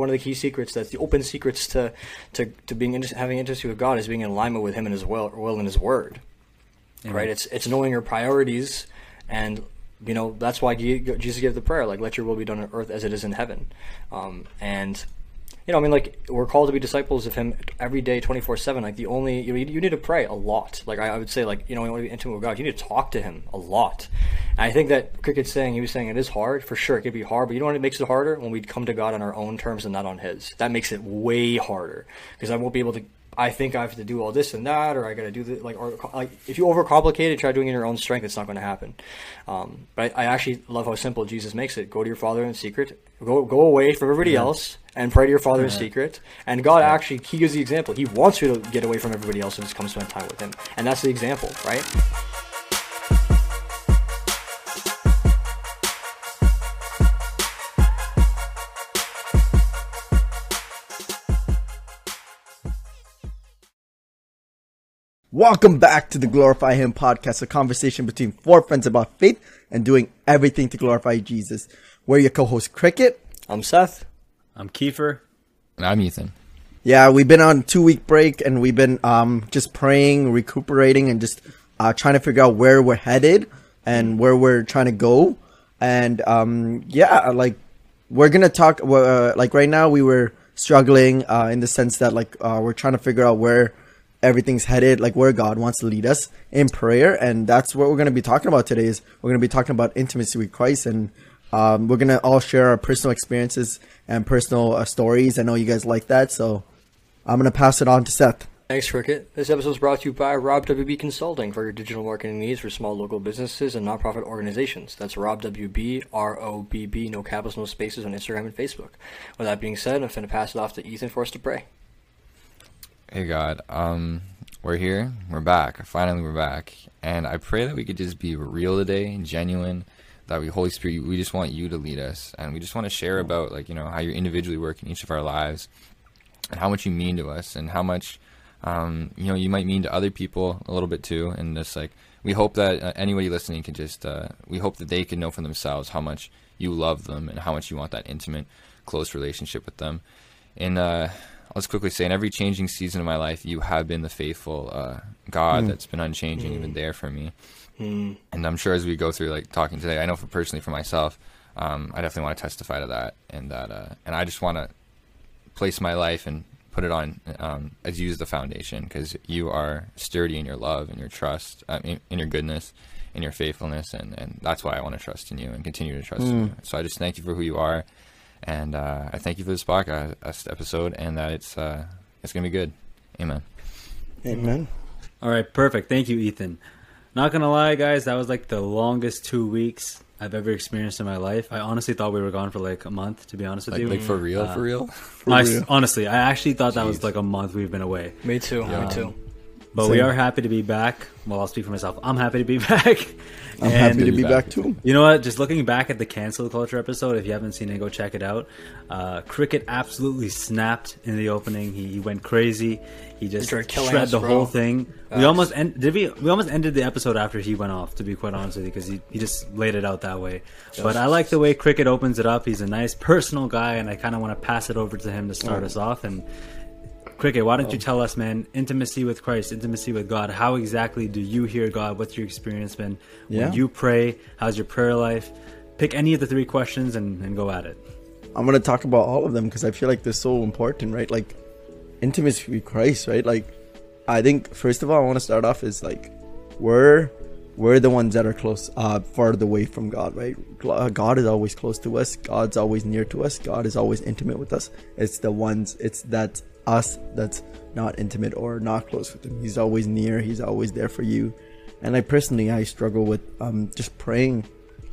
One of the key secrets, that's the open secrets to being having intimacy with God, is being in alignment with Him and His will and His Word. Amen. Right? It's knowing your priorities, and you know that's why Jesus gave the prayer, like, "Let your will be done on earth as it is in heaven." And you know, I mean, like, we're called to be disciples of Him every day, 24/7. Like, the only you need to pray a lot. Like I would say, like, you know, you want to be intimate with God, you need to talk to Him a lot. And I think that Cricket's saying, he was saying, it is hard for sure. It could be hard, but you know what? It makes it harder when we come to God on our own terms and not on His. That makes it way harder, because I won't be able to. I think I have to do all this and that, or I got to do the like. If you overcomplicate it, try doing it in your own strength, it's not going to happen. But I actually love how simple Jesus makes it. Go to your Father in secret. Go away from everybody else and pray to your Father in secret. And God actually, He gives the example. He wants you to get away from everybody else and just come spend time with Him. And that's the example, right? Welcome back to the Glorify Him podcast, a conversation between four friends about faith and doing everything to glorify Jesus. We're your co-host, Cricket. I'm Seth. I'm Kiefer. And I'm Ethan. Yeah, we've been on a 2-week break, and we've been just praying, recuperating, and just trying to figure out where we're headed and where we're trying to go. And we're going to talk, like right now we were struggling in the sense that we're trying to figure out where everything's headed, like where God wants to lead us in prayer. And that's what we're going to be talking about today. Is we're going to be talking about intimacy with Christ, and we're going to all share our personal experiences and personal stories. I know you guys like that, so I'm going to pass it on to Seth. Thanks, Cricket. This episode is brought to you by Rob WB Consulting for your digital marketing needs for small local businesses and nonprofit organizations. That's Rob WB, ROBB, no capitals, no spaces, on Instagram and Facebook. With that being said, I'm going to pass it off to Ethan for us to pray. Hey God, we're here, we're back, finally we're back, and I pray that we could just be real today, genuine, that we, Holy Spirit, we just want you to lead us, and we just want to share about, like, you know, how you individually work in each of our lives, and how much you mean to us, and how much, you know, you might mean to other people a little bit too, and just, like, we hope that anybody listening can just, we hope that they can know for themselves how much you love them, and how much you want that intimate, close relationship with them, and, let's quickly say, in every changing season of my life, you have been the faithful God that's been unchanging, even there for me. And I'm sure as we go through, like, talking today, I know personally for myself, I definitely want to testify to that, and that, and I just want to place my life and put it on as you as the foundation, because you are sturdy in your love and your trust, in your goodness, in your faithfulness, and that's why I want to trust in you and continue to trust in you. So I just thank you for who you are. And I thank you for this podcast episode, and that it's going to be good. Amen. Amen. All right, perfect. Thank you, Ethan. Not going to lie, guys, that was like the longest 2 weeks I've ever experienced in my life. I honestly thought we were gone for like a month, to be honest with you. Like for real? For real? Honestly, I actually thought that was like a month we've been away. Me too. But same. We are happy to be back. Well, I'll speak for myself. I'm happy to be back. I'm happy to be back too. You know what? Just looking back at the cancel culture episode, if you haven't seen it, go check it out. Cricket absolutely snapped in the opening. He went crazy. He just shred the whole thing. We almost ended the episode after he went off, to be quite honest with you, because he just laid it out that way. But I like the way Cricket opens it up. He's a nice personal guy, and I kind of want to pass it over to him to start us off. And Cricket, why don't you tell us, man, intimacy with Christ, intimacy with God, how exactly do you hear God? What's your experience been when you pray? How's your prayer life? Pick any of the three questions and go at it. I'm going to talk about all of them, because I feel like they're so important, right? Like, intimacy with Christ, right? Like, I think, first of all, I want to start off is, like, we're the ones that are close, farther away from God, right? God is always close to us. God's always near to us. God is always intimate with us. It's us that's not intimate or not close with Him. He's always near, He's always there for you. And I personally struggle with just praying,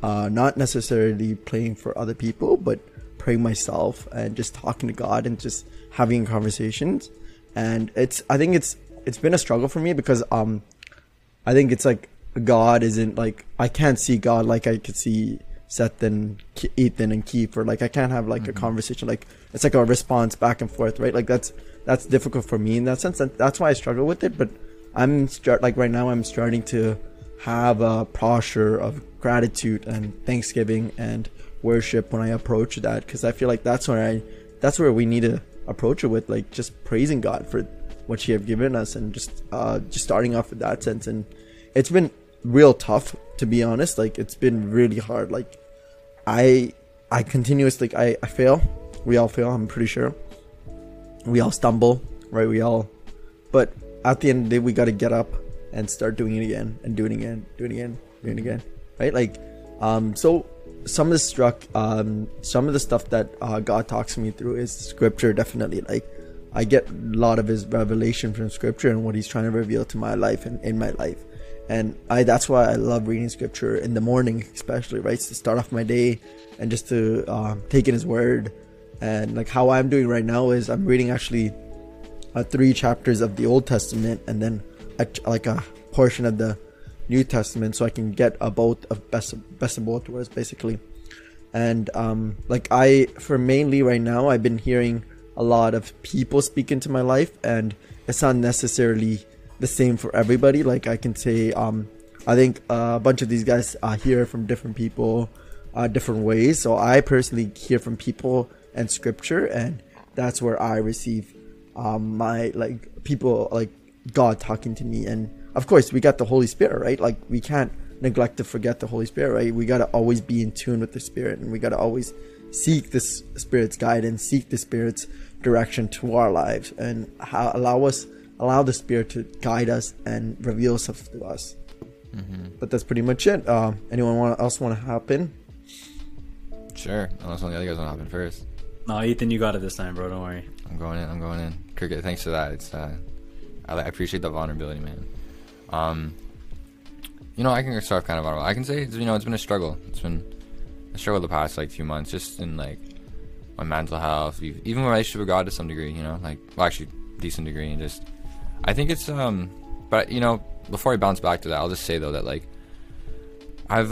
not necessarily praying for other people, but praying myself and just talking to God and just having conversations. And I think it's been a struggle for me, because I think it's like God isn't like, I can't see God like I could see Seth and Ethan and Kiefer. Like, I can't have like a conversation, like it's like a response back and forth, right? Like that's difficult for me in that sense, and that's why I struggle with it. But right now I'm starting to have a posture of gratitude and thanksgiving and worship when I approach that, because I feel like that's when I that's where we need to approach it with, like, just praising God for what He have given us, and just starting off with that sense. And it's been real tough, to be honest. Like, it's been really hard. Like, I continuously, I fail. We all fail, I'm pretty sure. We all stumble, right? But at the end of the day, we got to get up and start doing it again, and doing it again, right? Like, so some of the stuff that God talks to me through is Scripture, definitely. Like, I get a lot of His revelation from Scripture and what He's trying to reveal to my life and in my life. And that's why I love reading Scripture in the morning, especially, right? To start off my day and just to take in His Word. And like how I'm doing right now is I'm reading actually 3 chapters of the Old Testament and then like a portion of the New Testament, so I can get a both of best of both worlds, basically. And like for mainly right now, I've been hearing a lot of people speak into my life, and it's not necessarily the same for everybody. Like I can say, I think a bunch of these guys hear from different people, different ways. So I personally hear from people and Scripture, and that's where I receive my, like, people, like God talking to me. And of course, we got the Holy Spirit, right? Like, we can't neglect to forget the Holy Spirit, right? We got to always be in tune with the Spirit, and we got to always seek the Spirit's guidance, seek the Spirit's direction to our lives, and allow the Spirit to guide us and reveal stuff to us. Mm-hmm. But that's pretty much it. Anyone else want to hop in? Sure, unless one of the other guys want to hop in first. No, Ethan, you got it this time, bro. Don't worry. I'm going in. Cricket, thanks for that. It's I appreciate the vulnerability, man. You know, I can start kind of vulnerable. I can say, you know, it's been a struggle. It's been a struggle the past like few months, just in like my mental health, even my relationship with God to some degree. You know, like, well, actually, decent degree. And just, I think it's but you know, before I bounce back to that, I'll just say though that like I've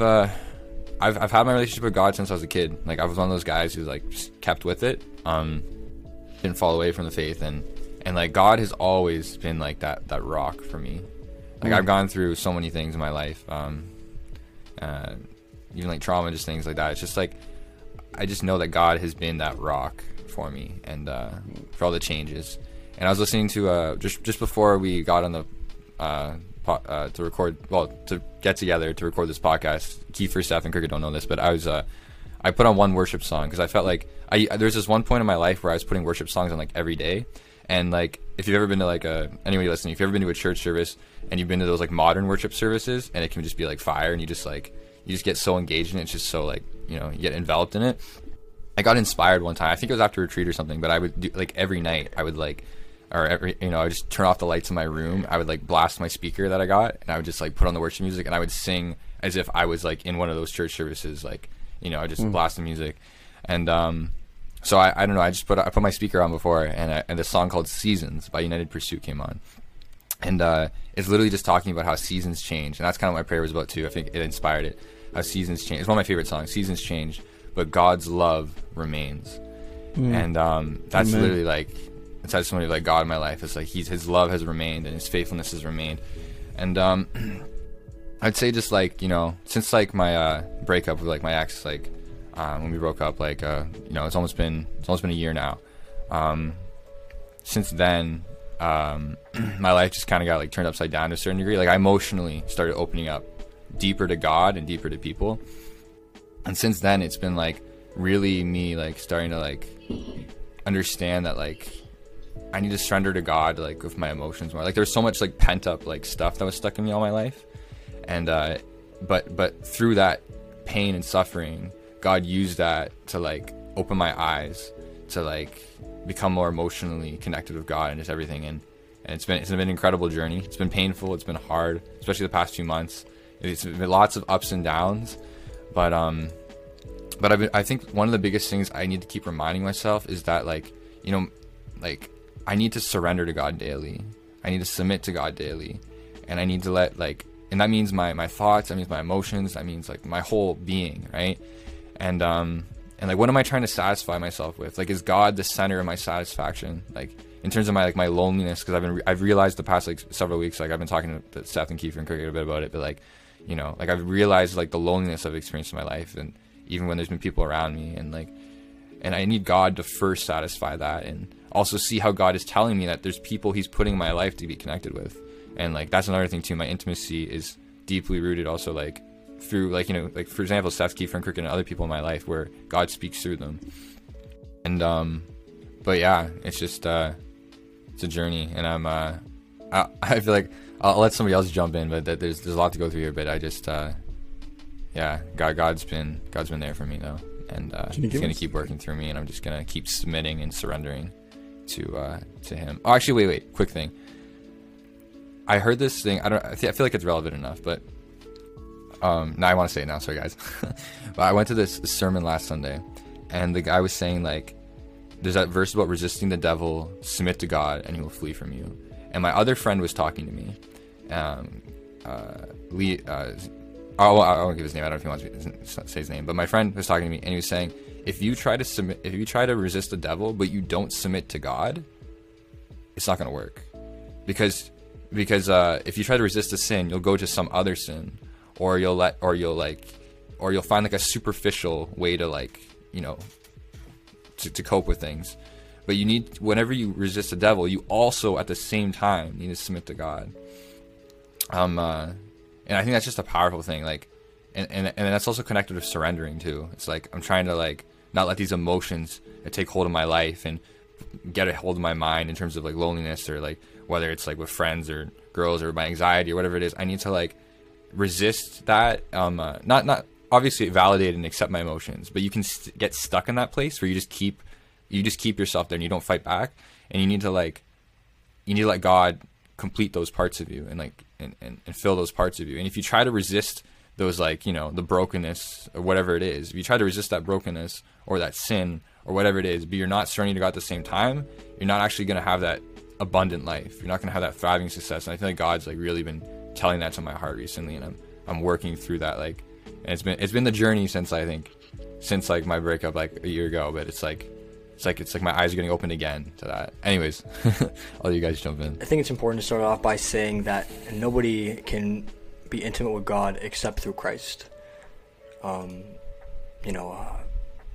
had my relationship with God since I was a kid. Like, I was one of those guys who like just kept with it, didn't fall away from the faith, and like God has always been like that rock for me. Like, I've gone through so many things in my life, even like trauma, just things like that. It's just like I just know that God has been that rock for me, and for all the changes. And I was listening to just before we got on the to get together to record this podcast. Kiefer, Steph, and Cricket don't know this, but I was I put on one worship song because I felt like there's this one point in my life where I was putting worship songs on like every day. And like, if you've ever been to like anybody listening, if you've ever been to a church service and you've been to those like modern worship services, and it can just be like fire, and you just get so engaged in it. It's just so like, you know, you get enveloped in it. I got inspired one time. I think it was after retreat or something, but I would do like every night I would like, or every, you know, I would just turn off the lights in my room. I would like blast my speaker that I got, and I would just like put on the worship music, and I would sing as if I was like in one of those church services. Like, you know, I just blast the music. And, so I don't know. I just put my speaker on before, and the song called "Seasons" by United Pursuit came on, and it's literally just talking about how seasons change, and that's kind of what my prayer was about too. I think it inspired it. How seasons change. It's one of my favorite songs. Seasons change, but God's love remains, and that's Amen. Literally like it's had so many like God in my life. It's like His love has remained and His faithfulness has remained, and I'd say just like, you know, since like my breakup with like my ex, like. When we broke up, like, you know, it's almost been a year now. Since then, my life just kind of got like turned upside down to a certain degree. Like, I emotionally started opening up deeper to God and deeper to people. And since then, it's been like really me like starting to like understand that like I need to surrender to God, like with my emotions more. Like, there's so much like pent up like stuff that was stuck in me all my life. And, but through that pain and suffering, God used that to like open my eyes to like become more emotionally connected with God and just everything. And it's been an incredible journey. It's been painful. It's been hard, especially the past few months. It's been lots of ups and downs, but I think one of the biggest things I need to keep reminding myself is that, like, you know, like I need to surrender to God daily. I need to submit to God daily, and I need to let like, and that means my thoughts. That means my emotions. That means like my whole being, right? And like, what am I trying to satisfy myself with? Like, is God the center of my satisfaction? Like, in terms of my, like, my loneliness, because I've realized the past, like, several weeks, like, I've been talking to Seth and Kiefer and Kirk a bit about it, but, like, you know, like, I've realized, like, the loneliness I've experienced in my life, and even when there's been people around me, and, like, And I need God to first satisfy that, and also see how God is telling me that there's people he's putting in my life to be connected with. And like, that's another thing too. My intimacy is deeply rooted also, like through, like, you know, like for example, Seth, Kiefer, and Cricket, and other people in my life where God speaks through them. And, but yeah, it's just, it's a journey, and I'm, I feel like I'll let somebody else jump in, but that there's a lot to go through here, but I just, yeah, God's been there for me though. And, he's going to keep working through me, and I'm just going to keep submitting and surrendering to him. Oh, actually, wait, quick thing. I heard this thing. I feel like it's relevant enough, but, now I want to say it now. Sorry guys. But I went to this sermon last Sunday, and the guy was saying, like, there's that verse about resisting the devil, submit to God, and he will flee from you. And my other friend was talking to me. Lee, oh, I won't give his name. I don't know if he wants me to say his name, but my friend was talking to me, and he was saying, if you try to resist the devil, but you don't submit to God, it's not going to work, because if you try to resist a sin, you'll go to some other sin, or you'll find like a superficial way to, like, you know, to cope with things. But you need, whenever you resist the devil, you also at the same time need to submit to God. And I think that's just a powerful thing, like, and that's also connected with surrendering too. It's like, I'm trying to, like, not let these emotions take hold of my life and get a hold of my mind in terms of like loneliness, or like whether it's like with friends or girls or my anxiety or whatever it is. I need to, like, resist that. Not obviously validate and accept my emotions, but you can get stuck in that place where you just keep yourself there and you don't fight back. And you need to let God complete those parts of you, and like and fill those parts of you. And if you try to resist those, like, you know, the brokenness or whatever it is, if you try to resist that brokenness or that sin or whatever it is, but you're not surrendering to God at the same time, you're not actually going to have that abundant life. You're not going to have that thriving success. And I feel like God's, like, really been telling that to my heart recently, and I'm working through that, like, and it's been the journey since like my breakup like a year ago, but it's like my eyes are getting opened again to that. Anyways, all you guys jump in. I think it's important to start off by saying that nobody can be intimate with God except through Christ.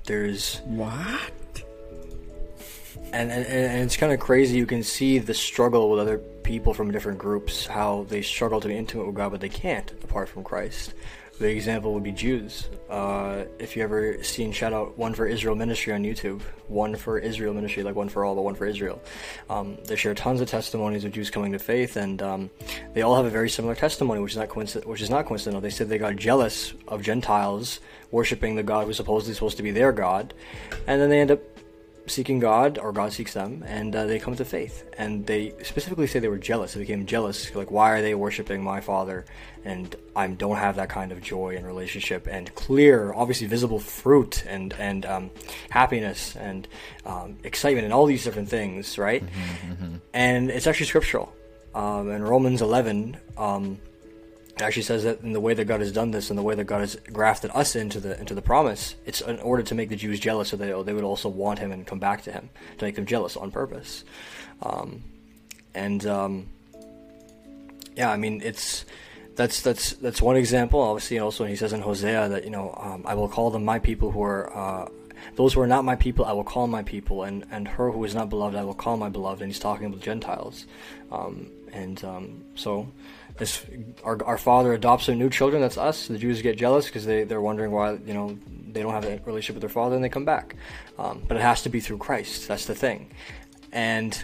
There's what? And it's kind of crazy. You can see the struggle with other people from different groups, how they struggle to be intimate with God, but they can't apart from Christ. The example would be Jews. If you ever seen, shout out One for Israel Ministry on YouTube. One for Israel Ministry, like One for All, but One for Israel. They share tons of testimonies of Jews coming to faith, and they all have a very similar testimony, which is not coincidental. They said they got jealous of Gentiles worshiping the God who's supposed to be their God, and then they end up seeking God, or God seeks them, and they come to faith. And they specifically say they were jealous. They became jealous, like, why are they worshiping my Father, and I don't have that kind of joy and relationship and clear, obviously visible fruit and happiness and excitement and all these different things, right? And it's actually scriptural. In Romans 11, it actually says that in the way that God has done this, and the way that God has grafted us into the promise, it's in order to make the Jews jealous, so they would also want him and come back to him, to make them jealous on purpose. Yeah, I mean, that's one example. Obviously, also he says in Hosea that, you know, I will call them my people, who are those who are not my people, I will call my people, and her who is not beloved, I will call my beloved. And he's talking about Gentiles, so. As our Father adopts their new children, that's us. The Jews get jealous because they're wondering why, you know, they don't have a relationship with their Father, and they come back. But it has to be through Christ. That's the thing. And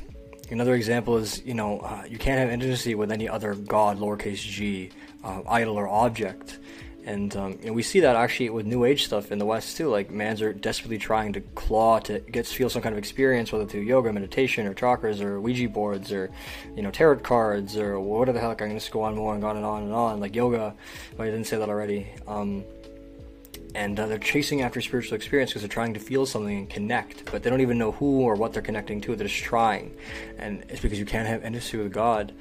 another example is, you know, you can't have intimacy with any other God, lowercase g, idol or object. And we see that actually with New Age stuff in the West too. Like, mans are desperately trying to claw to feel some kind of experience, whether through yoga, meditation, or chakras, or Ouija boards, or, you know, tarot cards, or whatever the hell. Like, I'm going to go on more and on and on. Like yoga, but I didn't say that already. They're chasing after spiritual experience because they're trying to feel something and connect, but they don't even know who or what they're connecting to. They're just trying, and it's because you can't have intimacy with God.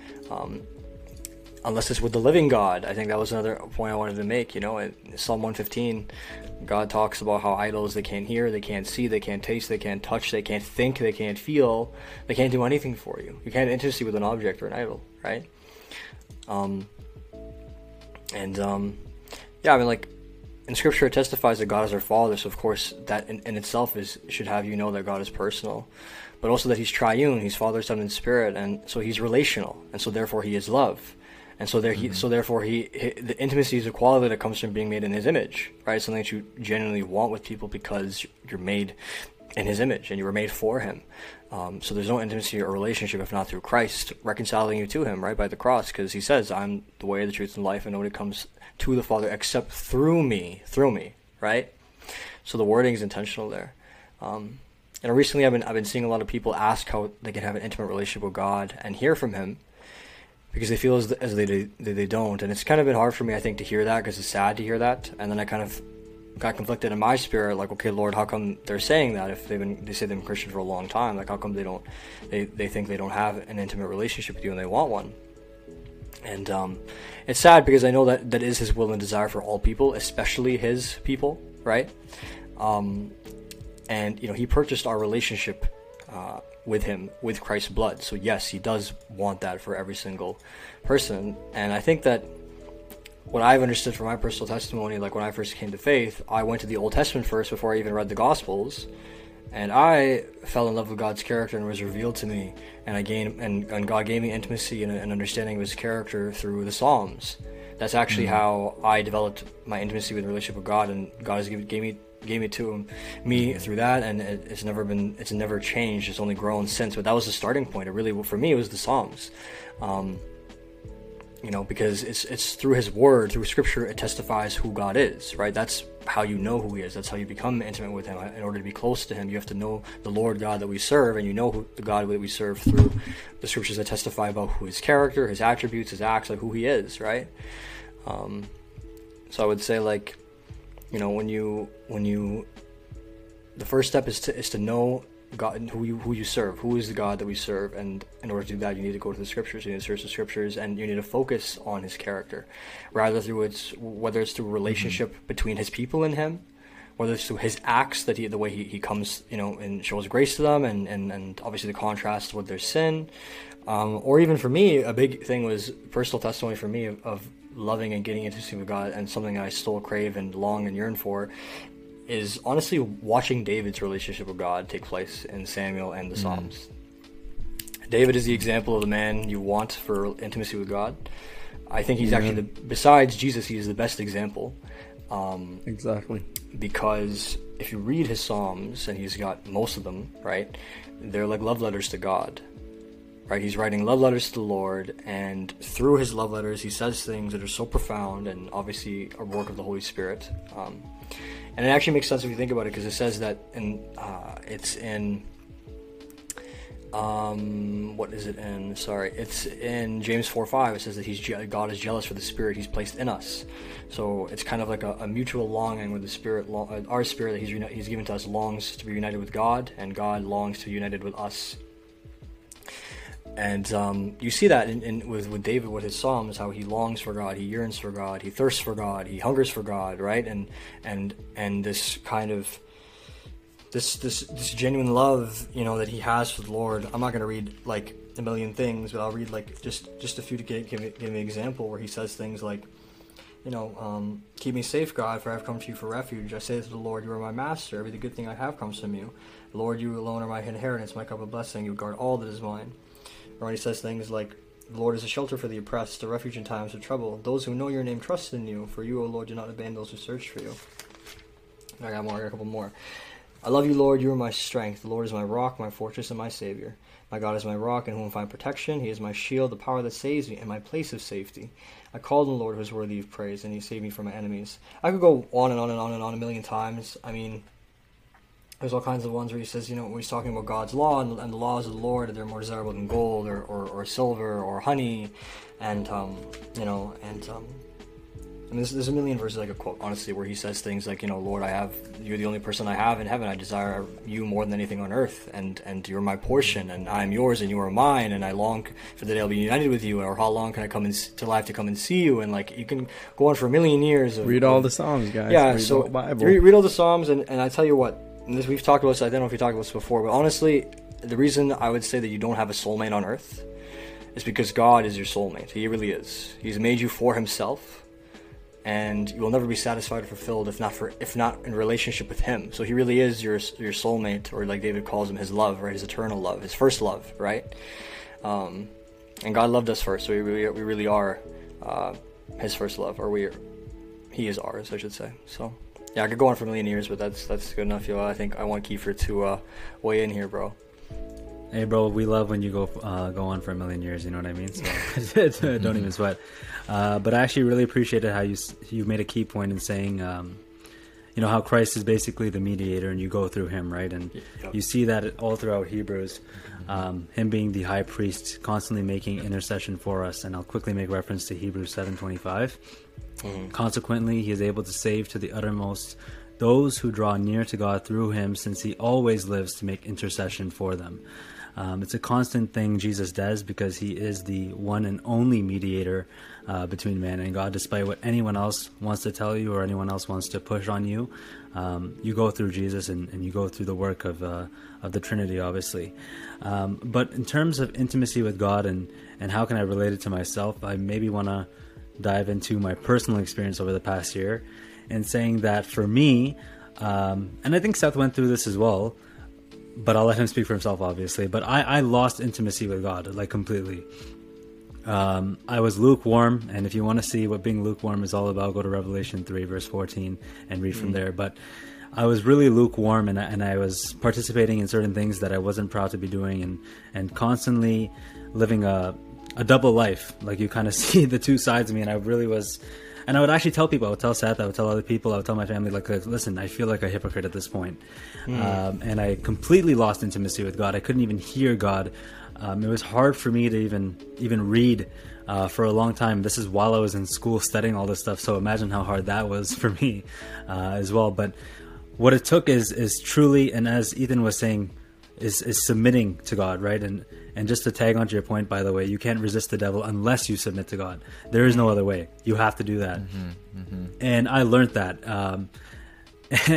Unless it's with the living God. I think that was another point I wanted to make. You know, in Psalm 115, God talks about how idols, they can't hear, they can't see, they can't taste, they can't touch, they can't think, they can't feel, they can't do anything for you. You can't intimacy with an object or an idol, right? Yeah, I mean, like, in Scripture, it testifies that God is our Father, so of course that in itself should have you know that God is personal, but also that He's triune, He's Father, Son, and Spirit, and so He's relational, and so therefore He is love, and so the intimacy is a quality that comes from being made in His image, right? It's something that you genuinely want with people because you're made in His image and you were made for Him. So there's no intimacy or relationship if not through Christ reconciling you to Him, right, by the cross, because He says, "I'm the way, the truth, and life, and nobody comes to the Father except through me, right?" So the wording is intentional there. And recently I've been seeing a lot of people ask how they can have an intimate relationship with God and hear from Him, because they feel as they don't, and it's kind of been hard for me, I think, to hear that, because it's sad to hear that, and then I kind of got conflicted in my spirit, like, okay, Lord, how come they're saying that if they say they've been Christian for a long time? Like, how come they think they don't have an intimate relationship with you and they want one? And it's sad, because I know that is His will and desire for all people, especially His people, right? And you know, He purchased our relationship with Him with Christ's blood, so yes, He does want that for every single person. And I think that what I've understood from my personal testimony, like when I first came to faith, I went to the Old Testament first before I even read the Gospels, and I fell in love with God's character and was revealed to me, and I gained and God gave me intimacy and an understanding of His character through the Psalms. That's actually how I developed my intimacy with the relationship with God, and God has gave me to me through that, and it's never changed. It's only grown since. But that was the starting point. It really, for me, it was the Psalms. You know, because it's through His word, through Scripture, it testifies who God is, right? That's how you know who He is. That's how you become intimate with Him. In order to be close to Him, you have to know the Lord God that we serve, and you know who the God that we serve through the Scriptures that testify about who His character, His attributes, His acts, like who He is, right? So I would say, like, you know, when you the first step is to know God, who you serve, who is the God that we serve, and in order to do that, you need to go to the Scriptures, you need to search the Scriptures, and you need to focus on His character, whether it's through a relationship between His people and Him, whether it's through His acts, that the way he comes, you know, and shows grace to them, and obviously the contrast with their sin, or even for me, a big thing was personal testimony for me of loving and getting intimacy with God, and something I still crave and long and yearn for is honestly watching David's relationship with God take place in Samuel and the Psalms. David is the example of the man you want for intimacy with God. I think he's actually, besides Jesus, he's the best example. Exactly. Because if you read his Psalms, and he's got most of them, right, they're like love letters to God. Right, he's writing love letters to the Lord, and through his love letters, he says things that are so profound, and obviously a work of the Holy Spirit. And it actually makes sense if you think about it, because it says that it's in James 4:5. It says that God is jealous for the Spirit He's placed in us. So it's kind of like a mutual longing with the Spirit, our Spirit that He's given to us longs to be united with God, and God longs to be united with us. And you see that with David, with his Psalms, how he longs for God, he yearns for God, he thirsts for God, he hungers for God, right? And this kind of this genuine love, you know, that he has for the Lord. I'm not going to read like a million things, but I'll read like just a few to give an example, where he says things like, you know, keep me safe, God, for I have come to you for refuge. I say this to the Lord, you are my master. Every good thing I have comes from you. Lord, you alone are my inheritance, my cup of blessing. You guard all that is mine. Or he says things like, the Lord is a shelter for the oppressed, a refuge in times of trouble. Those who know your name trust in you, for you, O Lord, do not abandon those who search for you. I got a couple more. I love you, Lord, you are my strength. The Lord is my rock, my fortress, and my Savior. My God is my rock, in whom I find protection. He is my shield, the power that saves me, and my place of safety. I called on the Lord, who is worthy of praise, and he saved me from my enemies. I could go on and on and on and on a million times. I mean, there's all kinds of ones where he says, you know, when he's talking about God's law and the laws of the Lord, they're more desirable than gold or silver or honey, and there's a million verses I could quote, honestly, where he says things like, you know, Lord, you're the only person I have in heaven. I desire you more than anything on earth, and you're my portion, and I'm yours, and you are mine, and I long for the day I'll be united with you, or how long can I come till I have to come and see you, and like you can go on for a million years. Read all the Psalms, guys. Yeah, read the Bible. Read all the Psalms, and I tell you what. And this, we've talked about this, I don't know if we talked about this before, but honestly, the reason I would say that you don't have a soulmate on earth is because God is your soulmate. He really is. He's made you for himself, and you will never be satisfied or fulfilled if not in relationship with Him. So He really is your soulmate, or like David calls Him, His love, right? His eternal love, His first love, right? And God loved us first, so we really are His first love, or He is ours, I should say. So yeah, I could go on for a million years, but that's good enough, yo. I think I want Kiefer to weigh in here, bro. Hey, bro, we love when you go on for a million years, you know what I mean? So don't even sweat. But I actually really appreciated how you made a key point in saying, you know, how Christ is basically the mediator and you go through Him, right? And you see that all throughout Hebrews, Him being the high priest, constantly making intercession for us. And I'll quickly make reference to Hebrews 7:25. Consequently, He is able to save to the uttermost those who draw near to God through Him, since He always lives to make intercession for them. It's a constant thing Jesus does, because He is the one and only mediator between man and God. Despite what anyone else wants to tell you or anyone else wants to push on you, you go through Jesus and you go through the work of the Trinity, obviously. But in terms of intimacy with God and how can I relate it to myself, I maybe want to dive into my personal experience over the past year and saying that for me, and I think Seth went through this as well, but I'll let him speak for himself, obviously. But I lost intimacy with God, like completely. I was lukewarm. And if you want to see what being lukewarm is all about, go to Revelation 3, verse 14 and read from there. But I was really lukewarm and I was participating in certain things that I wasn't proud to be doing and constantly living a double life. Like you kind of see the two sides of me. And I really was... And I would actually tell people, I would tell Seth, I would tell other people, I would tell my family, like, listen, I feel like a hypocrite at this point. And I completely lost intimacy with God. I couldn't even hear God. It was hard for me to even read for a long time. This is while I was in school studying all this stuff. So imagine how hard that was for me as well. But what it took is truly, and as Ethan was saying, is submitting to God, right? And just to tag onto your point, by the way, you can't resist the devil unless you submit to God. There is no other way. You have to do that. And I learned that. And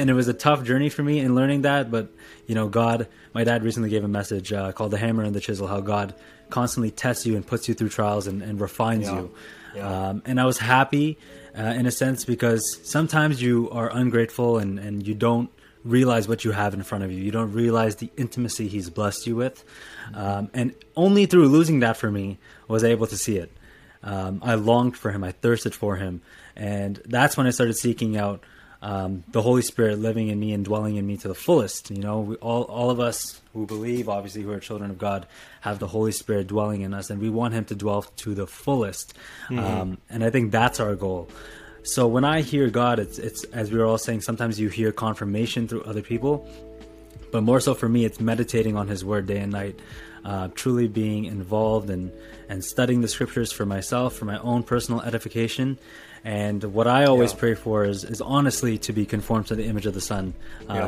it was a tough journey for me in learning that. But, you know, God, my dad recently gave a message called The Hammer and the Chisel, how God constantly tests you and puts you through trials and refines you. And I was happy in a sense, because sometimes you are ungrateful and you don't realize what you have in front of you. You don't realize the intimacy He's blessed you with. And only through losing that for me was I able to see it. I longed for Him. I thirsted for Him. And that's when I started seeking out the Holy Spirit living in me and dwelling in me to the fullest. You know, we all of us who believe, obviously, who are children of God, have the Holy Spirit dwelling in us, and we want Him to dwell to the fullest. And I think that's our goal. So when I hear God, it's as we were all saying, sometimes you hear confirmation through other people, but more so for me, it's meditating on His word day and night, truly being involved and studying the scriptures for myself, for my own personal edification. And what I always pray for is honestly to be conformed to the image of the Son,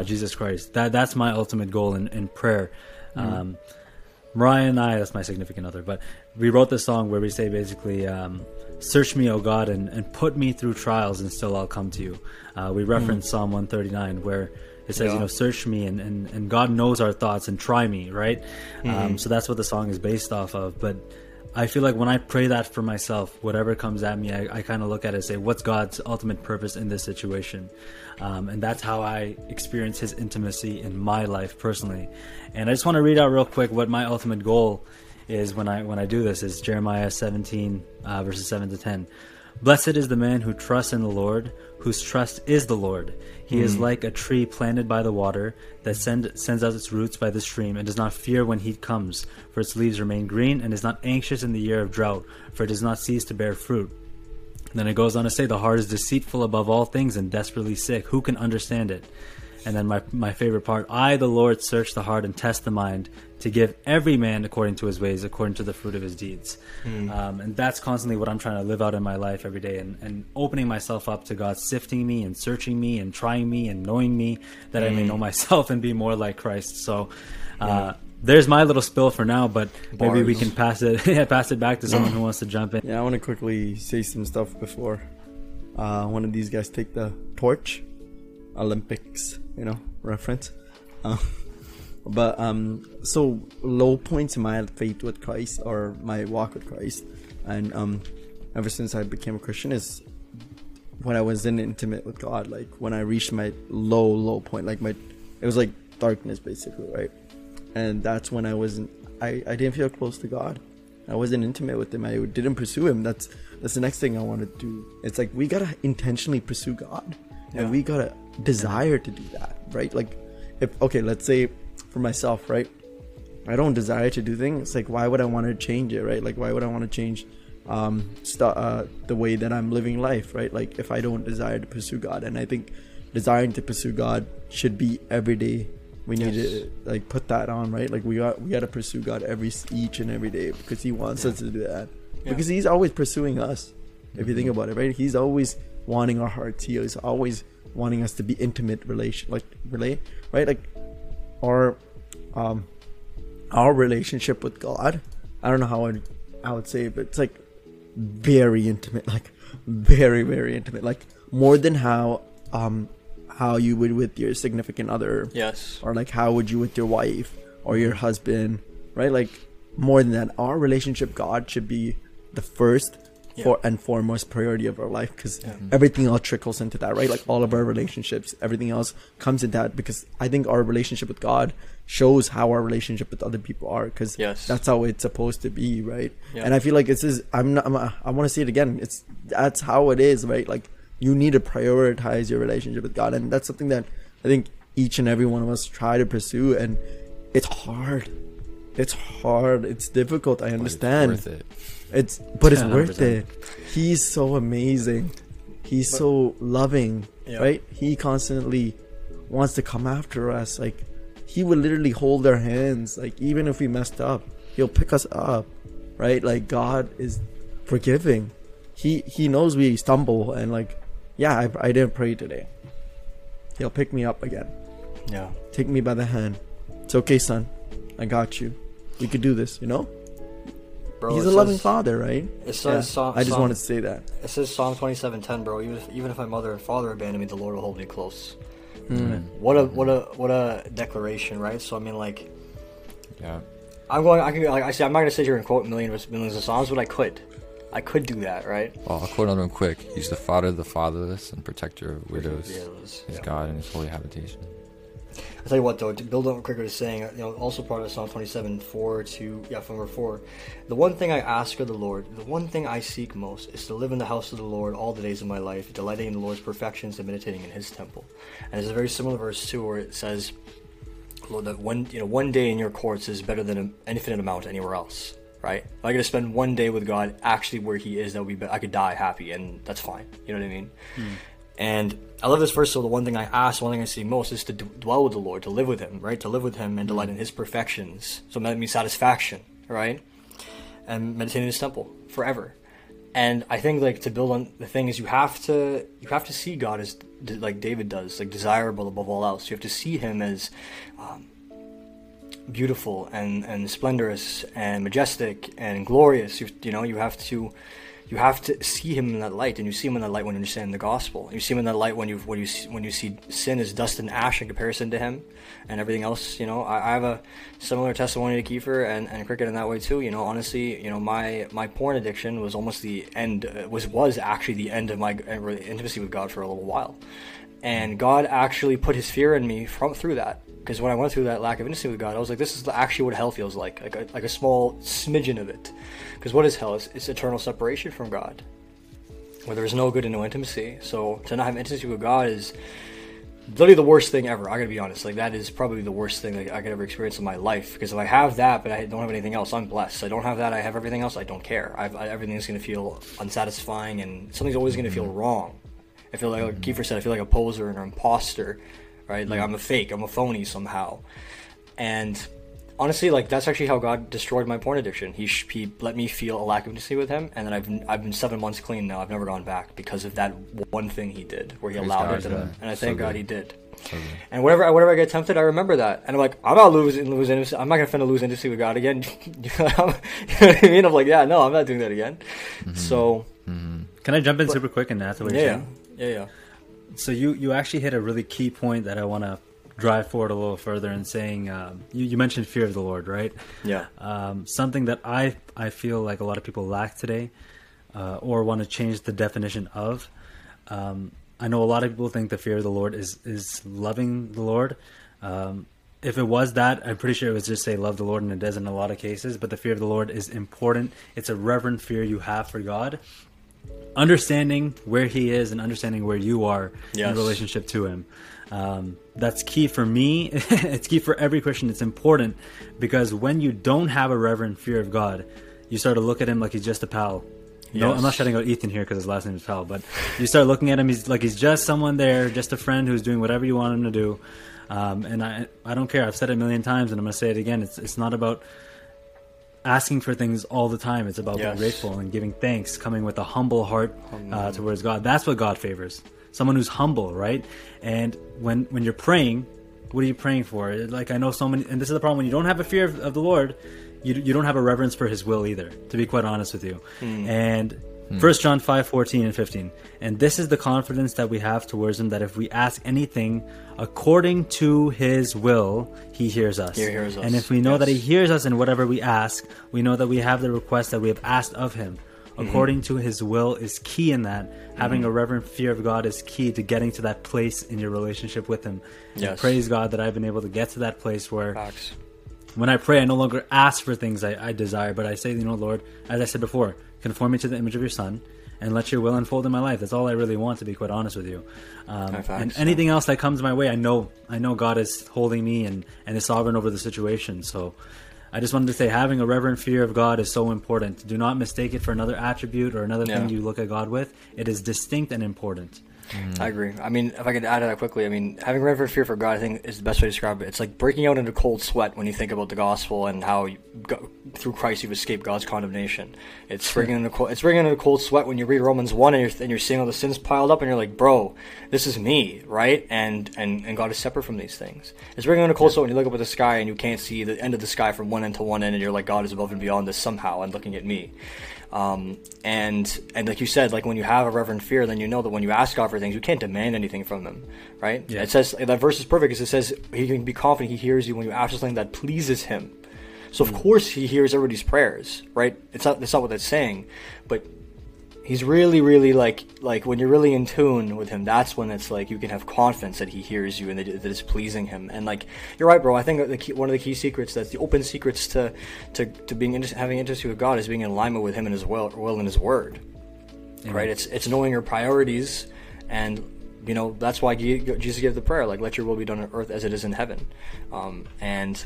Jesus Christ. That's my ultimate goal in prayer. Mariah and I, that's my significant other, but we wrote this song where we say basically, search me, O God, and put me through trials, and still I'll come to you. We reference Psalm 139, where it says, you know, search me, and God knows our thoughts, and try me, right? So that's what the song is based off of. But I feel like when I pray that for myself, whatever comes at me, I kind of look at it and say, what's God's ultimate purpose in this situation? And that's how I experience His intimacy in my life personally. And I just want to read out real quick what my ultimate goal is when I do this, is Jeremiah 17, verses 7 to 10. Blessed is the man who trusts in the Lord, whose trust is the Lord. He is like a tree planted by the water that sends out its roots by the stream, and does not fear when heat comes, for its leaves remain green, and is not anxious in the year of drought, for it does not cease to bear fruit. And then it goes on to say, the heart is deceitful above all things and desperately sick. Who can understand it? And then my favorite part, I, the Lord, search the heart and test the mind to give every man according to his ways, according to the fruit of his deeds. And that's constantly what I'm trying to live out in my life every day, and opening myself up to God, sifting me and searching me and trying me and knowing me, that I may know myself and be more like Christ. So there's my little spill for now, but maybe we can pass it back to someone who wants to jump in. Yeah, I want to quickly say some stuff before one of these guys take the torch. Olympics, you know, reference. So low points in my faith with Christ, or my walk with Christ, and ever since I became a Christian, is when I wasn't intimate with God, like when I reached my low point, like it was like darkness basically, right? And that's when I didn't feel close to God. I wasn't intimate with Him. I didn't pursue Him. That's the next thing I want to do. It's like we gotta intentionally pursue God, and we gotta desire to do that, right? Like, let's say for myself, right? I don't desire to do things. Like, why would I want to change it, right? Like, why would I want to change the way that I'm living life, right? Like, if I don't desire to pursue God. And I think desiring to pursue God should be every day. We need to like put that on, right? Like we got to pursue God each and every day, because He wants us to do that. Yeah. Because He's always pursuing us. If you think about it, right? He's always wanting our hearts. He is always wanting us to be intimate right? Like our relationship with God, I don't know how I would say it, but it's like very intimate, like very, very intimate, like more than how you would with your significant other, or like how would you with your wife or your husband, right? Like more than that, our relationship God should be the first and foremost priority of our life, because everything else trickles into that, right? Like all of our relationships, everything else comes in that, because I think our relationship with God shows how our relationship with other people are, because that's how it's supposed to be, right? And I feel like this is I want to say it again, that's how it is, right? Like you need to prioritize your relationship with God, and that's something that I think each and every one of us try to pursue, and it's hard, it's difficult, I understand. It's worth it. It's worth it. He's so amazing. He's so loving, right? He constantly wants to come after us. Like He would literally hold our hands. Like even if we messed up, He'll pick us up, right? Like God is forgiving. He knows we stumble, and like, I didn't pray today. He'll pick me up again. Yeah. Take me by the hand. It's okay, son. I got you. We could do this, you know? Bro, He's a loving Father, right? It says I just wanted to say that. It says Psalm 27:10, bro. Even if my mother and father abandon me, the Lord will hold me close. Mm. What a declaration, right? So I mean, like, I'm not gonna sit here and quote millions of Psalms, but I could do that, right? Well, I'll quote another one quick. He's the father of the fatherless and protector of widows. He's God in His holy habitation. I'll tell you what, though, to build on what Cricket is saying, you know, also part of Psalm 27:4 to, from verse 4, the one thing I ask of the Lord, the one thing I seek most, is to live in the house of the Lord all the days of my life, delighting in the Lord's perfections and meditating in His temple. And there's a very similar verse, too, where it says, Lord, that one day in your courts is better than an infinite amount anywhere else, right? If I get to spend one day with God actually where He is, that would be better. I could die happy, and that's fine. You know what I mean? Mm. And I love this verse. So the one thing I ask, one thing I see most, is to dwell with the Lord, to live with Him, right? To live with Him and delight in His perfections. So that means satisfaction, right? And meditating in His temple forever. And I think, like, to build on the thing is you have to see God as, like David does, like desirable above all else. You have to see Him as beautiful and splendorous and majestic and glorious. You have to see Him in that light, and you see Him in that light when you understand the Gospel. You see Him in that light when you see sin as dust and ash in comparison to Him, and everything else. You know, I have a similar testimony to Kiefer and Cricket in that way too. You know, honestly, you know, my porn addiction was almost the end. Was actually the end of my intimacy with God for a little while, and God actually put His fear in me through that. Because when I went through that lack of intimacy with God, I was like, this is actually what hell feels like a small smidgen of it. Because what is hell? It's eternal separation from God, where there is no good and no intimacy. So to not have intimacy with God is literally the worst thing ever. I gotta be honest, like that is probably the worst thing that I could ever experience in my life. Because if I have that, but I don't have anything else, I'm blessed. I don't have that, I have everything else, I don't care. Everything's gonna feel unsatisfying, and something's always gonna feel wrong. I feel like Kiefer said, I feel like a poser and an imposter. Right? Like I'm a fake, I'm a phony somehow. And honestly, like that's actually how God destroyed my porn addiction. He let me feel a lack of intimacy with Him, and then I've been 7 months clean now. I've never gone back because of that one thing He did, where He allowed it to them. And I thank God He did. And whenever I get tempted, I remember that, and I'm like, I'm not losing intimacy. I'm not gonna lose intimacy with God again. You know what I mean? I'm like, I'm not doing that again. Mm-hmm. So, can I jump in super quick and after what you're saying? Yeah. So you actually hit a really key point that I want to drive forward a little further in saying, you mentioned fear of the Lord, right? Yeah. Something that I feel like a lot of people lack today, or want to change the definition of, I know a lot of people think the fear of the Lord is loving the Lord. If it was that, I'm pretty sure it was just say love the Lord, and it does in a lot of cases. But the fear of the Lord is important. It's a reverent fear you have for God. Understanding where He is and understanding where you are in relationship to Him. That's key for me. It's key for every Christian. It's important because when you don't have a reverent fear of God, you start to look at Him like He's just a pal. No, I'm not shouting out Ethan here because his last name is Pal, but you start looking at him, he's like, he's just someone there, just a friend who's doing whatever you want him to do. And I don't care. I've said it a million times and I'm going to say it again. It's not about asking for things all the time. It's about being grateful and giving thanks, coming with a humble heart towards God. That's what God favors. Someone who's humble, right? And when you're praying, what are you praying for? Like I know so many, and this is the problem, when you don't have a fear of the Lord, you don't have a reverence for His will either, to be quite honest with you. And 1 John 5:14-15, and this is the confidence that we have towards Him, that if we ask anything according to His will, He hears us. He hears us. And if we know that He hears us in whatever we ask, we know that we have the request that we have asked of Him. According to His will is key in that. Having a reverent fear of God is key to getting to that place in your relationship with Him. And praise God that I've been able to get to that place where... when I pray, I no longer ask for things I desire, but I say, you know, Lord, as I said before, conform me to the image of your Son and let your will unfold in my life. That's all I really want, to be quite honest with you. And anything else that comes my way, I know God is holding me and is sovereign over the situation. So I just wanted to say having a reverent fear of God is so important. Do not mistake it for another attribute or another thing you look at God with. It is distinct and important. I agree. I mean, if I could add to that quickly, I mean, having reverent fear for God, I think, is the best way to describe it. It's like breaking out into cold sweat when you think about the gospel and how through Christ you've escaped God's condemnation. It's breaking into cold sweat when you read Romans 1 and you're seeing all the sins piled up and you're like, bro, this is me, right? And God is separate from these things. It's breaking into cold sweat when you look up at the sky and you can't see the end of the sky from one end to one end and you're like, God is above and beyond this somehow and looking at me. And like you said, like when you have a reverent fear, then you know that when you ask God for things, you can't demand anything from them, right? It says, that verse is perfect because it says He can be confident He hears you when you ask for something that pleases Him. So of course He hears everybody's prayers, right? It's not what that's saying, but He's really, really like when you're really in tune with Him, that's when it's like you can have confidence that He hears you and that it's pleasing Him. And like you're right, bro. I think one of the key secrets, that's the open secrets to being having intimacy with God, is being in alignment with Him and His will and His word. Amen. Right? It's knowing your priorities, and you know that's why Jesus gave the prayer, like "Let your will be done on earth as it is in heaven," and.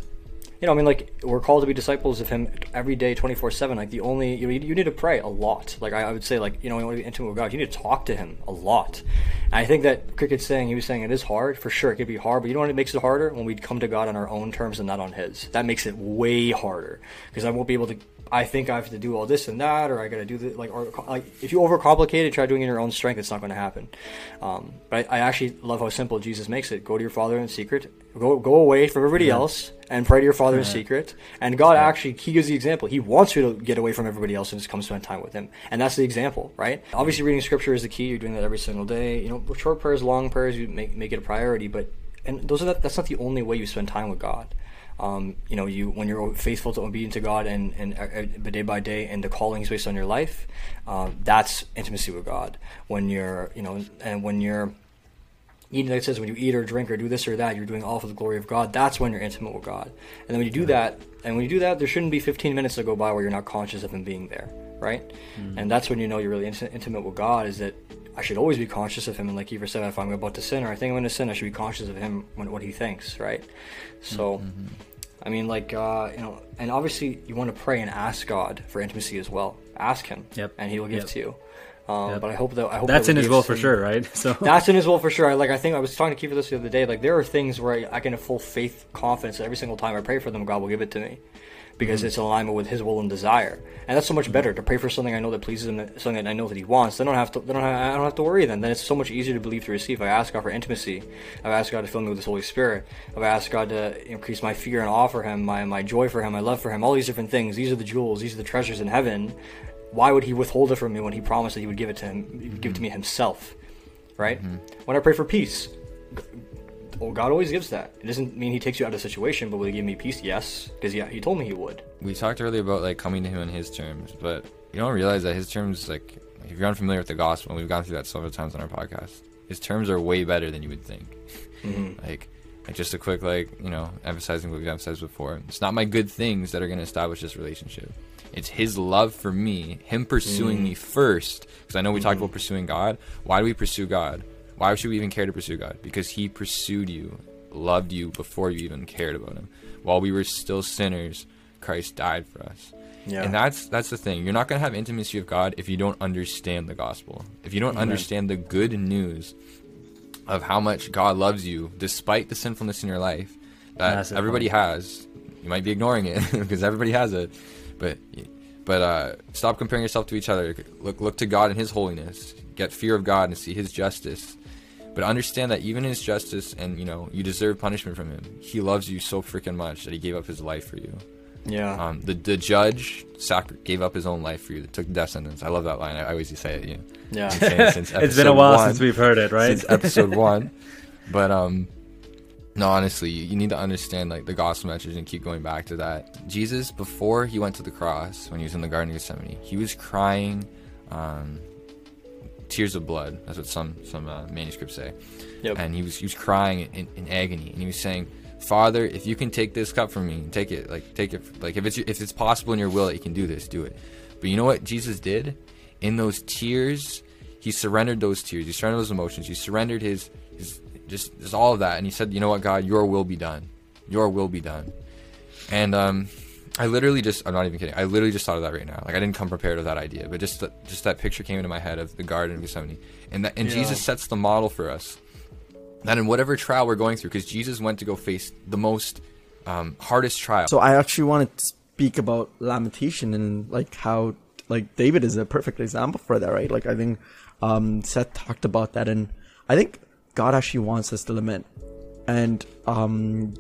You know, I mean, like, we're called to be disciples of Him every day, 24/7. Like, you need to pray a lot. Like, I would say, like, you know, you want to be intimate with God, you need to talk to Him a lot. And I think that Cricket's saying, he was saying, it is hard. For sure, it could be hard, but you know what makes it harder? When we come to God on our own terms and not on His. That makes it way harder. Because I won't be able to, I think I have to do all this and that, or I got to do this, like, if you overcomplicate it, try doing it in your own strength, it's not going to happen. But I actually love how simple Jesus makes it. Go to your Father in secret. Go away from everybody else and pray to your Father in secret. And God actually, He gives the example. He wants you to get away from everybody else and just come spend time with Him. And that's the example, right? Obviously, reading Scripture is the key. You're doing that every single day. You know, short prayers, long prayers, you make it a priority. But that's not the only way you spend time with God. You know, when you're faithful to obedient to God and day by day and the callings based on your life, that's intimacy with God. When you're, you know, and when you're eating, like it says, when you eat or drink or do this or that, you're doing all for the glory of God. That's when you're intimate with God. And then when you do that, there shouldn't be 15 minutes that go by where you're not conscious of Him being there, right? And that's when you know you're really intimate with God, is that I should always be conscious of Him. And like Eva said, if I'm about to sin or I think I'm going to sin, I should be conscious of Him, what He thinks, right? So, I mean, like, you know, and obviously you want to pray and ask God for intimacy as well. Ask Him, and He will give to you. But I hope that's in His will for sure, right? So that's in His will for sure. I think I was talking to Keith this the other day. Like, there are things where I can have full faith, confidence every single time I pray for them, God will give it to me, because it's in alignment with His will and desire. And that's so much better, to pray for something I know that pleases Him, something that I know that He wants. I don't have to worry then. Then it's so much easier to believe, to receive. I ask God for intimacy. I've asked God to fill me with His Holy Spirit. I've asked God to increase my fear and awe for Him, my joy for Him, my love for Him, all these different things. These are the jewels. These are the treasures in heaven. Why would He withhold it from me when He promised that He would give it to Him, give it to me Himself, right? When I pray for peace, God always gives that. It doesn't mean He takes you out of the situation, but will He give me peace? Yes, because He told me He would. We talked earlier about like coming to Him on His terms, but you don't realize that His terms, like If you're unfamiliar with the gospel, and we've gone through that several times on our podcast, his terms are way better than you would think. Mm-hmm. Like just a quick, you know, emphasizing what we've emphasized before. It's not my good things that are going to establish this relationship. It's his love for me, him pursuing me first. Because I know we talked about pursuing God. Why do we pursue God? Why should we even care to pursue God? Because he pursued you, loved you before you even cared about him. While we were still sinners, Christ died for us. Yeah. And that's the thing. You're not going to have intimacy with God if you don't understand the gospel. If you don't understand the good news of how much God loves you, despite the sinfulness in your life that massive everybody has. You might be ignoring it because everybody has it, but stop comparing yourself to each other. Look to God and his holiness. Get fear of God and see his justice. But understand that even his justice, and you know, you deserve punishment from him. He loves you so freaking much that he gave up his life for you. Yeah. The judge gave up his own life for you. That took the death sentence. I love that line. I always say it. You know, yeah. It's been a while since we've heard it, right? Since episode 1. But no, honestly, you need to understand the gospel message and keep going back to that. Jesus, before he went to the cross, when he was in the Garden of Gethsemane, he was crying tears of blood. That's what some manuscripts say. Yep. And he was crying in agony, and he was saying, Father, if you can take this cup from me, take it. If it's possible in your will that you can do this, do it. But you know what Jesus did? In those tears, he surrendered those tears. He surrendered those emotions. He surrendered his all of that. And he said, you know what, God, your will be done. Your will be done. And I'm not even kidding. I literally just thought of that right now. I didn't come prepared with that idea, but just that picture came into my head of the Garden of Gethsemane. And Jesus sets the model for us. That in whatever trial we're going through, because Jesus went to go face the most hardest trial. So I actually wanted to speak about lamentation and how David is a perfect example for that, right? I think Seth talked about that, and I think God actually wants us to lament. And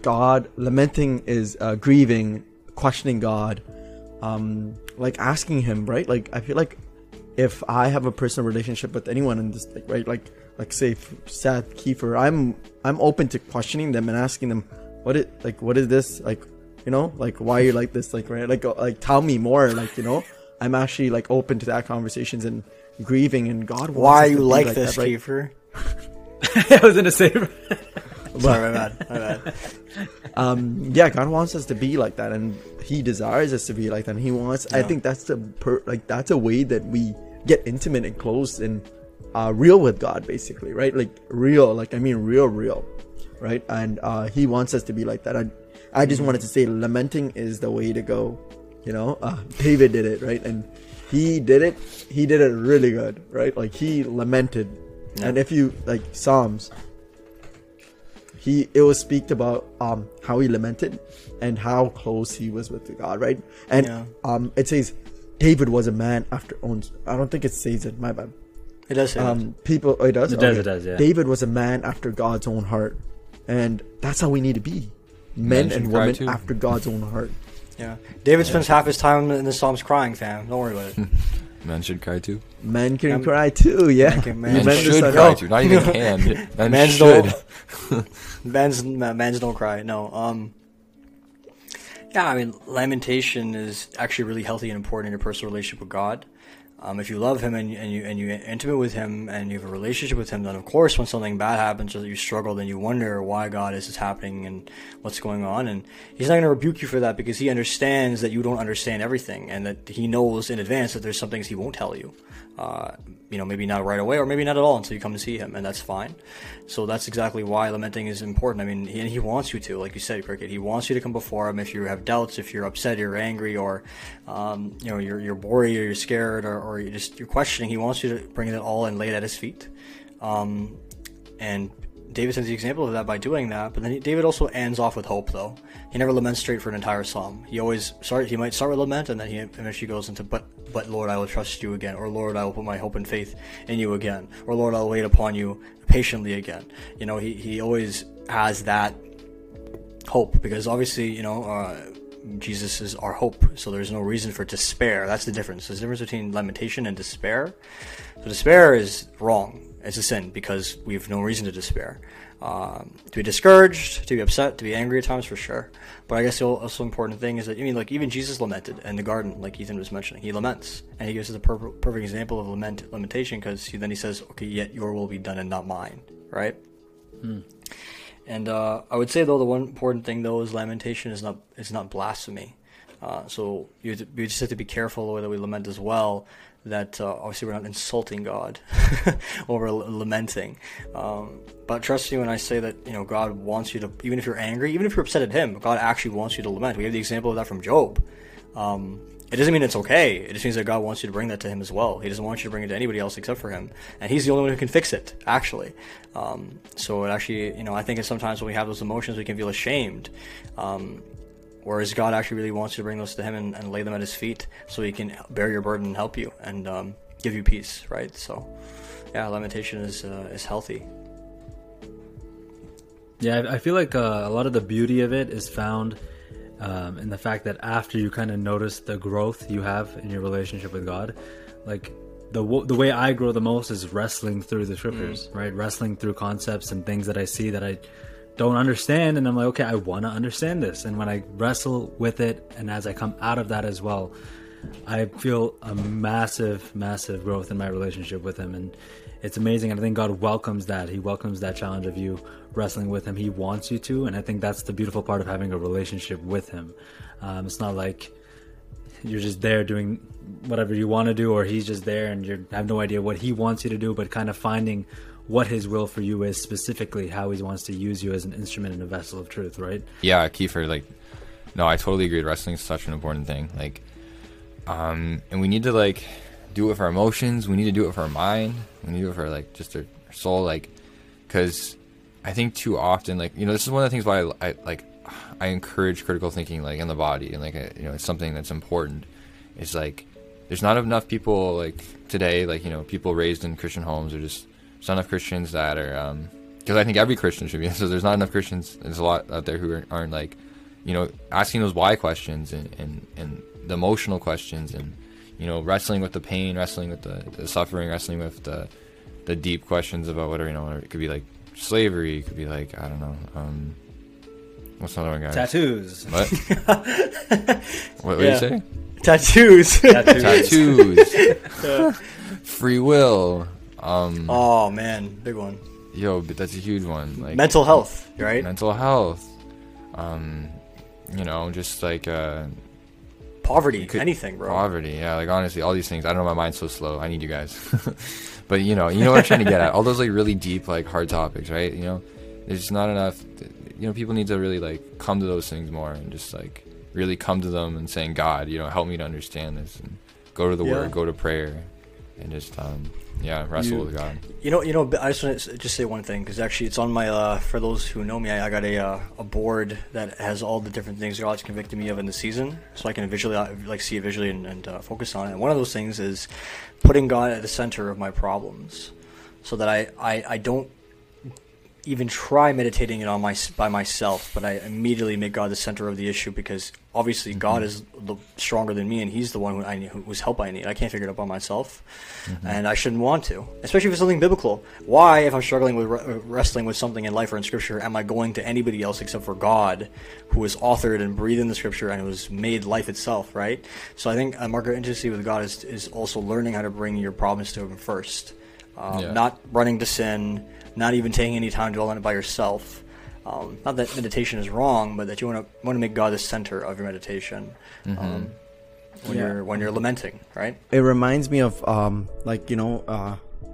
God lamenting is grieving, questioning God, asking him, right? I feel if I have a personal relationship with anyone in this, right? Say Seth, Kiefer, I'm open to questioning them and asking them, what is this? Why are you like this? Right? Tell me more. I'm actually open to that conversations and grieving, and God wants why are you like this, that, right? Kiefer? I was gonna say, sorry, my bad. God wants us to be like that, and he desires us to be like that. And he wants. Yeah. I think that's the that's a way that we get intimate and close and. Real with God, basically, right? Real, right? And he wants us to be like that. I just wanted to say lamenting is the way to go, David did it, right? And he did it really good, right? He lamented. Yeah. And if you Psalms, it was speaked about how he lamented and how close he was with God, right? And it says David was a man after own. I don't think it says it, my bad. It does. It does. Yeah. David was a man after God's own heart, and that's how we need to be, men and women too. After God's own heart. Yeah, David spends half his time in the Psalms crying, fam. Don't worry about it. Men should cry too. Men can cry too. Yeah, men should cry too. Not even can. Men should. Men's don't cry. No. Yeah, lamentation is actually really healthy and important in your personal relationship with God. If you love him and you're intimate with him and you have a relationship with him, then of course when something bad happens or that you struggle, then you wonder why God is this happening and what's going on. And he's not going to rebuke you for that because he understands that you don't understand everything and that he knows in advance that there's some things he won't tell you. Maybe not right away or maybe not at all until you come to see him, and that's fine. So that's exactly why lamenting is important. He wants you to, like you said, Cricket, he wants you to come before him if you have doubts, if you're upset, you're angry, or you're worried or you're scared or you're questioning. He wants you to bring it all and lay it at his feet. And David sends the example of that by doing that, but then David also ends off with hope, though. He never laments straight for an entire psalm. He might start with lament, and then he eventually goes into, but Lord, I will trust you again, or Lord, I will put my hope and faith in you again, or Lord, I will wait upon you patiently again. He always has that hope, because obviously, Jesus is our hope, so there's no reason for despair. That's the difference. There's a difference between lamentation and despair. So despair is wrong. It's a sin because we have no reason to despair. to be discouraged, to be upset, to be angry at times, for sure. But I guess the also important thing is that, I mean, like, even Jesus lamented in the garden, like Ethan was mentioning. He laments, and he gives us a perfect example of lamentation, because then he says, okay, yet your will be done and not mine, right? Hmm. And I would say, though, the one important thing, though, is lamentation is not blasphemy. So you just have to be careful the way that we lament as well, that obviously we're not insulting God while we're lamenting. But trust me when I say that, you know, God wants you to, even if you're angry, even if you're upset at him, God actually wants you to lament. We have the example of that from Job. It doesn't mean it's okay. It just means that God wants you to bring that to him as well. He doesn't want you to bring it to anybody else except for him. And he's the only one who can fix it, actually. So it actually, you know, I think it's sometimes when we have those emotions, we can feel ashamed. Whereas God actually really wants you to bring those to him and lay them at his feet so he can bear your burden and help you and give you peace, right? So, yeah, lamentation is healthy. Yeah, I feel like a lot of the beauty of it is found in the fact that after you kind of notice the growth you have in your relationship with God, like the way I grow the most is wrestling through the scriptures, right? Wrestling through concepts and things that I see that I don't understand, and I'm like, okay, I want to understand this. And when I wrestle with it, and as I come out of that as well, I feel a massive growth in my relationship with him, and it's amazing. And I think God welcomes that. He welcomes that challenge of you wrestling with him. He wants you to, and I think that's the beautiful part of having a relationship with him. It's not like you're just there doing whatever you want to do, or he's just there and you have no idea what he wants you to do, but kind of finding what his will for you is, specifically how he wants to use you as an instrument and a vessel of truth, right? Yeah, Kiefer, like, no, I totally agree. Wrestling is such an important thing. Like, and we need to, like, do it with our emotions. We need to do it with our mind. We need to do it for, like, just our soul, like, because I think too often, like, you know, this is one of the things why I encourage critical thinking, like, in the body, and, like, you know, it's something that's important. It's, like, there's not enough people, like, today, like, you know, people raised in Christian homes are just... There's not enough Christians that are, because I think every Christian should be, so there's not enough Christians, there's a lot out there who aren't, like, you know, asking those why questions and the emotional questions, and, you know, wrestling with the pain, wrestling with the suffering, wrestling with the deep questions about whatever, you know, whatever. It could be like slavery, it could be like, I don't know, what's the other one, guys? Tattoos. What? What did you say? Tattoos. Tattoos. Free will. Oh man, big one. Yo, but that's a huge one. Like mental health, right? Mental health. You know, just like poverty, anything, bro. Poverty, yeah. Like honestly, all these things. I don't know, my mind's so slow. I need you guys. But you know what I'm trying to get at. All those like really deep, like hard topics, right? You know, there's just not enough. You know, people need to really like come to those things more and just like really come to them and saying, God, you know, help me to understand this. And go to the Word, go to prayer, and just yeah, wrestle with God. You know, I just want to just say one thing, because actually it's on my, for those who know me, I got a board that has all the different things God's convicted me of in the season, so I can visually, like, see it visually and focus on it. And one of those things is putting God at the center of my problems, so that I don't even try meditating it on by myself, but I immediately make God the center of the issue, because obviously God is stronger than me, and he's the one whose help I need. I can't figure it out by myself, and I shouldn't want to, especially if it's something biblical. Why, if I'm struggling with wrestling with something in life or in scripture, am I going to anybody else except for God, who is authored and breathed in the scripture and who has made life itself, right? So I think a marker of intimacy with God is also learning how to bring your problems to him first. Not running to sin, not even taking any time to dwell on it by yourself. Not that meditation is wrong, but that you want to make God the center of your meditation when you're lamenting, right? It reminds me of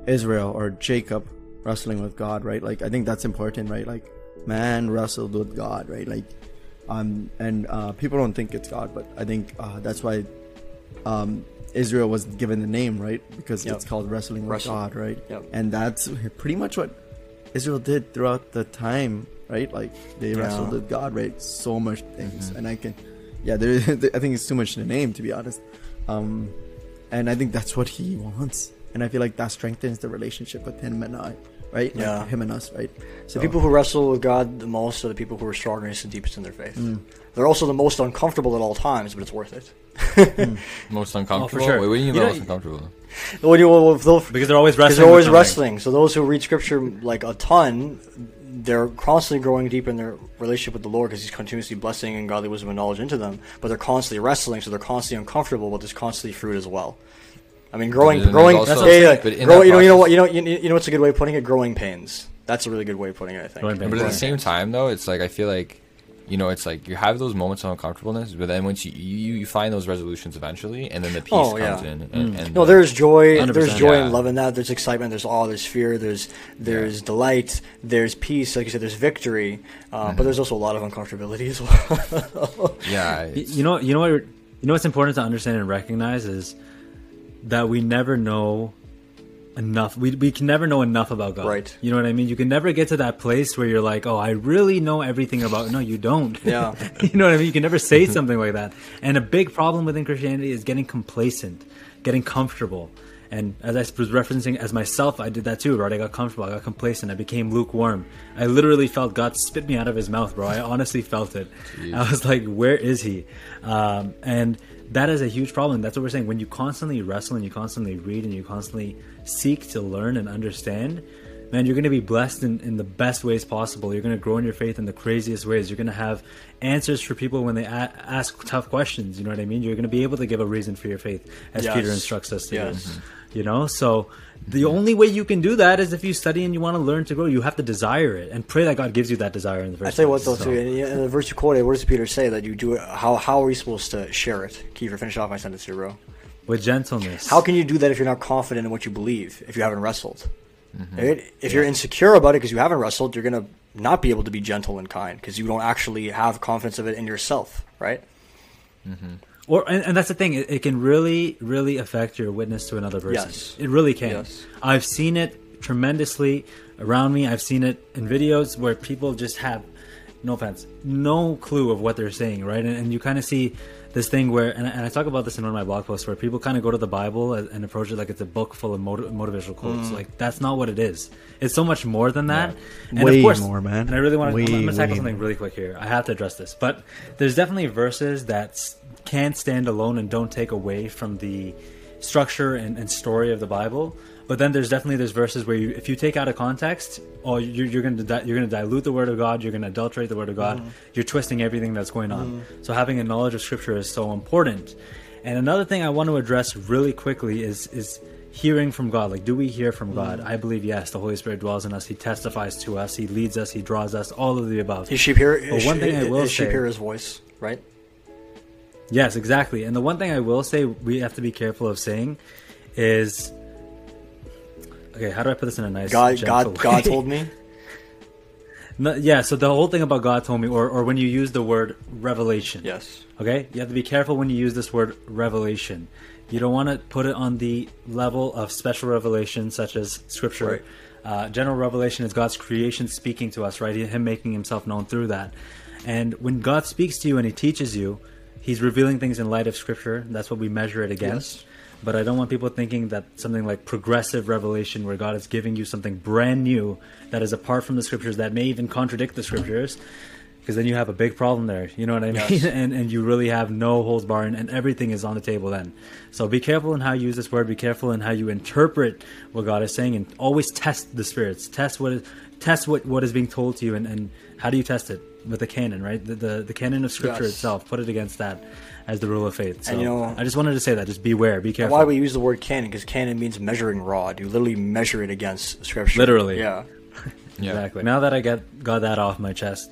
Israel or Jacob wrestling with God, right? Like I think that's important, right? Like man wrestled with God, right? Like and people don't think it's God, but I think that's why Israel was given the name, right? Because it's called wrestling with God, right? Yep. And that's pretty much what Israel did throughout the time, right? Like they wrestled with God, right? So much things, and I think it's too much in the name, to be honest. And I think that's what he wants, and I feel like that strengthens the relationship with him and I, right? Like him and us, right? So the people who wrestle with God the most are the people who are strongest and deepest in their faith. They're also the most uncomfortable at all times, but it's worth it. Most uncomfortable? Oh, for sure. Wait, what do you mean most uncomfortable? Well, because they're always wrestling. So those who read scripture like a ton, they're constantly growing deep in their relationship with the Lord because he's continuously blessing and godly wisdom and knowledge into them, but they're constantly wrestling, so they're constantly uncomfortable with this constantly fruit as well. I mean, growing. Also, that's yeah, grow, you know what's a good way of putting it? Growing pains. That's a really good way of putting it, I think. But at the same time, though, it's like I feel like, you know, it's like you have those moments of uncomfortableness, but then once you find those resolutions eventually, and then the peace comes in. And no, there's joy. 100%. There's joy and love in that. There's excitement. There's awe. There's fear. There's delight. There's peace. Like you said, there's victory. But there's also a lot of uncomfortability as well. Yeah. You know what's important to understand and recognize is that we never know enough. We can never know enough about God. Right. You know what I mean? You can never get to that place where you're like, oh, I really know everything about... No, you don't. Yeah. You know what I mean? You can never say something like that. And a big problem within Christianity is getting complacent, getting comfortable. And as I was referencing as myself, I did that too, right? I got comfortable. I got complacent. I became lukewarm. I literally felt God spit me out of his mouth, bro. I honestly felt it. Jeez. I was like, where is he? And that is a huge problem. That's what we're saying. When you constantly wrestle and you constantly read and you constantly seek to learn and understand, man, you're going to be blessed in the best ways possible. You're going to grow in your faith in the craziest ways. You're going to have answers for people when they ask tough questions. You know what I mean? You're going to be able to give a reason for your faith, as Peter instructs us to do. You know, so the only way you can do that is if you study and you want to learn to grow. You have to desire it and pray that God gives you that desire in the verse. I say what though too, in the verse you quoted, what does Peter say that you do it? How are you supposed to share it? Kiefer, finish off my sentence here, bro. With gentleness. How can you do that if you're not confident in what you believe? If you haven't wrestled, right? If you're insecure about it because you haven't wrestled, you're gonna not be able to be gentle and kind because you don't actually have confidence of it in yourself, right? Mm-hmm. And that's the thing. It can really, really affect your witness to another person. Yes. It really can. Yes. I've seen it tremendously around me. I've seen it in videos where people just have, no offense, no clue of what they're saying, right? And you kind of see this thing where, and I talk about this in one of my blog posts, where people kind of go to the Bible and approach it like it's a book full of motivational quotes. Like, that's not what it is. It's so much more than that. Yeah. And way of course, more, man. And I really want to, I'm going to tackle something really quick here. I have to address this. But there's definitely verses that can stand alone and don't take away from the structure and story of the Bible. But then there's verses where if you take out of context, or you're going to dilute the Word of God, you're going to adulterate the Word of God, you're twisting everything that's going on. So having a knowledge of Scripture is so important. And another thing I want to address really quickly is hearing from God. Like, do we hear from God? I believe yes. The Holy Spirit dwells in us. He testifies to us. He leads us. He draws us. All of the above. His sheep hear. But one thing I will say, sheep hear His voice, right? Yes, exactly. And the one thing I will say, we have to be careful of saying, is. Okay, how do I put this in a nice gentle way? God told me? No, yeah, so the whole thing about God told me, or when you use the word revelation. Yes. Okay? You have to be careful when you use this word revelation. You don't want to put it on the level of special revelation, such as Scripture. Right. General revelation is God's creation speaking to us, right? Him making himself known through that. And when God speaks to you and he teaches you, he's revealing things in light of Scripture. That's what we measure it against. Yes. But I don't want people thinking that something like progressive revelation, where God is giving you something brand new that is apart from the Scriptures, that may even contradict the Scriptures, because then you have a big problem there. You know what I mean? Yes. And you really have no holds barred, and everything is on the table then. So be careful in how you use this word. Be careful in how you interpret what God is saying, and always test the spirits. Test what is being told to you, and how do you test it? With the canon, right? The canon of Scripture itself. Put it against that as the rule of faith. So, and you know, I just wanted to say that. Just beware. Be careful. Why we use the word canon? Because canon means measuring rod. You literally measure it against Scripture. Literally. Yeah. Exactly. Now that I got that off my chest,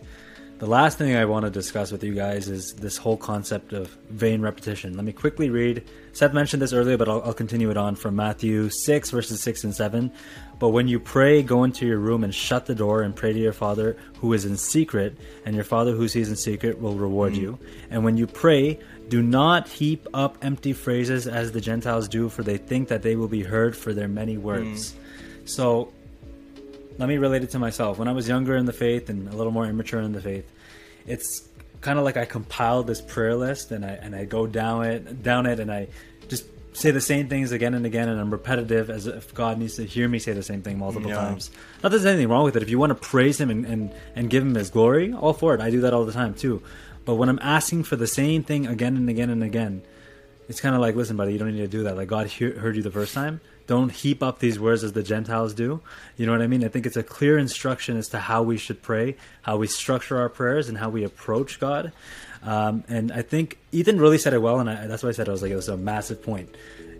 the last thing I want to discuss with you guys is this whole concept of vain repetition. Let me quickly read. Seth mentioned this earlier, but I'll continue it on from Matthew 6, verses 6 and 7. But when you pray, go into your room and shut the door and pray to your Father who is in secret, and your Father who sees in secret will reward you. And when you pray, do not heap up empty phrases as the Gentiles do, for they think that they will be heard for their many words. So let me relate it to myself. When I was younger in the faith and a little more immature in the faith, it's kind of like I compiled this prayer list and I go down it and I just say the same things again and again, and I'm repetitive as if God needs to hear me say the same thing multiple times. Not that there's anything wrong with it. If you want to praise him and give him his glory, all for it. I do that all the time too. But when I'm asking for the same thing again and again and again, it's kind of like, listen, buddy, you don't need to do that. Like, God heard you the first time. Don't heap up these words as the Gentiles do. You know what I mean? I think it's a clear instruction as to how we should pray, how we structure our prayers, and how we approach God. And I think Ethan really said it well, and that's why I said it. I was like, it was a massive point.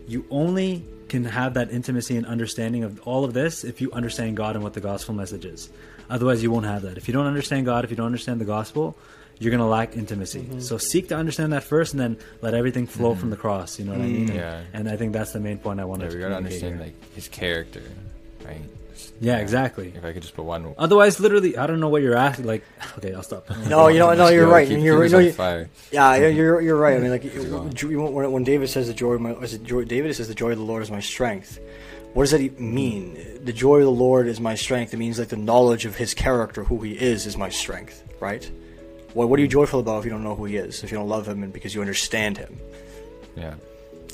You only can have that intimacy and understanding of all of this if you understand God and what the gospel message is. Otherwise, you won't have that. If you don't understand God, if you don't understand the gospel, you're going to lack intimacy. Mm-hmm. So seek to understand that first, and then let everything flow from the cross. You know what I mean? Yeah. And I think that's the main point I wanted to communicate. We got to understand like his character, right? Yeah, exactly. If I could just put one. Otherwise, literally, I don't know what you're asking. Like, okay, I'll stop. You're right. You're right. I mean, like, when David says the joy of the Lord is my strength. What does that mean? The joy of the Lord is my strength. It means like the knowledge of His character, who He is my strength, right? Well, what are you joyful about if you don't know who He is? If you don't love Him, and because you understand Him, yeah.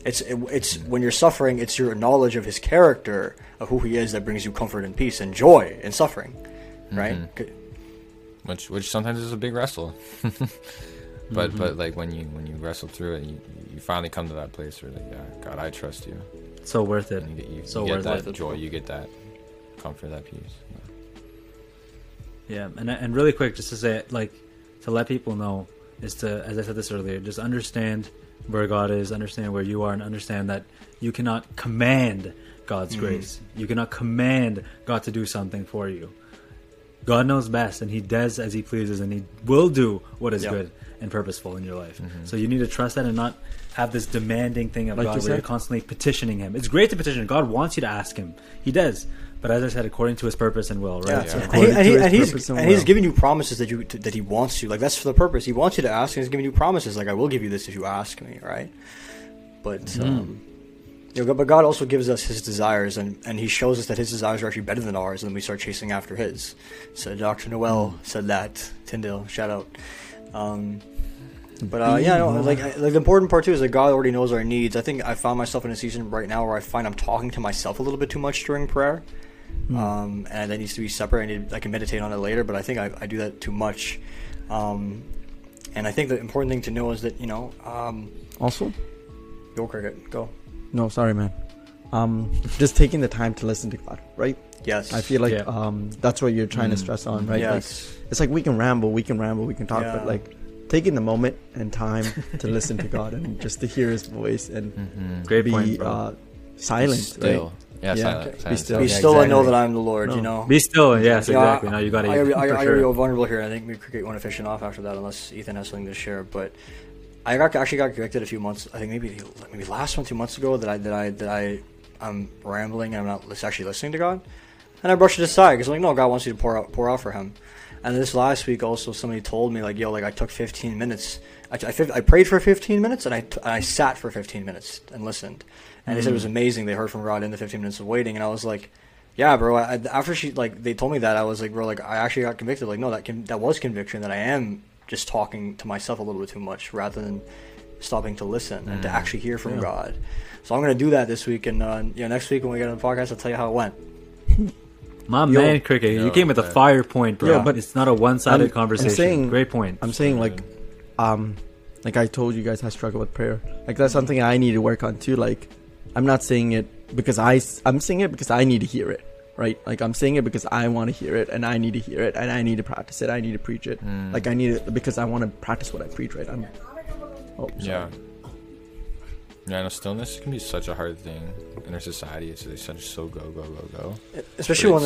It's when you're suffering, it's your knowledge of His character, of who He is, that brings you comfort and peace and joy in suffering, right? Mm-hmm. Which sometimes is a big wrestle, but like when you wrestle through it, you finally come to that place where like, yeah, God, I trust you. So worth it. And you get that joy, you get that comfort, that peace. Yeah, and really quick, just to say, like, to let people know is to, as I said this earlier, just understand where God is, understand where you are, and understand that you cannot command God's grace. You cannot command God to do something for you. God knows best, and He does as He pleases, and He will do what is good and purposeful in your life. So you need to trust that and not have this demanding thing of like God, where you're constantly petitioning Him. It's great to petition. God wants you to ask Him. He does. But as I said, according to His purpose and will, right? Yeah. So He's giving you promises that He wants you. Like, that's for the purpose. He wants you to ask, and He's giving you promises. Like, I will give you this if you ask me, right? But God also gives us His desires, and He shows us that His desires are actually better than ours, and then we start chasing after His. So Dr. Noel said that. Tyndale, shout out. But the important part too is that God already knows our needs. I think I found myself in a season right now where I find I'm talking to myself a little bit too much during prayer. And that needs to be separate. I can meditate on it later, but I think I do that too much. And I think the important thing to know is that, also? Go, Cricket, go. No, sorry, man. Just taking the time to listen to God, right? Yes. I feel like that's what you're trying to stress on, right? Yes. Like, it's like we can ramble, we can talk, but like, taking the moment and time to listen to God and just to hear His voice and silent. Still. Right? Yeah, silent. Okay. Be still and know that I'm the Lord, Be still, yes, exactly. You got it. I feel vulnerable here. I think we could get one efficient off after that unless Ethan has something to share. But I actually got convicted a few months, I think maybe last one, 2 months ago, that I'm rambling and I'm not actually listening to God. And I brushed it aside because I'm like, no, God wants you to pour out for Him. And this last week also somebody told me like, yo, like I took 15 minutes. I prayed for 15 minutes and I sat for 15 minutes and listened. And they said it was amazing. They heard from God in the 15 minutes of waiting. And I was like, yeah, bro. After she like they told me that, I was like, bro, like I actually got convicted. Like, no, that was conviction that I am just talking to myself a little bit too much rather than stopping to listen and to actually hear from God. So I'm going to do that this week. And next week when we get on the podcast, I'll tell you how it went. My man, Cricket, you came with a fire point, bro. Yeah, but it's not a one-sided conversation. Great point. I'm saying, like I told you guys, I struggle with prayer. Like, that's something I need to work on too. Like, I'm not saying it because I'm saying it because I need to hear it, right? Like, I'm saying it because I want to hear it, and I need to hear it, and I need to practice it. I need to preach it. Like, I need it because I want to practice what I preach, right? Yeah, no, stillness can be such a hard thing in our society. It's so go. Especially when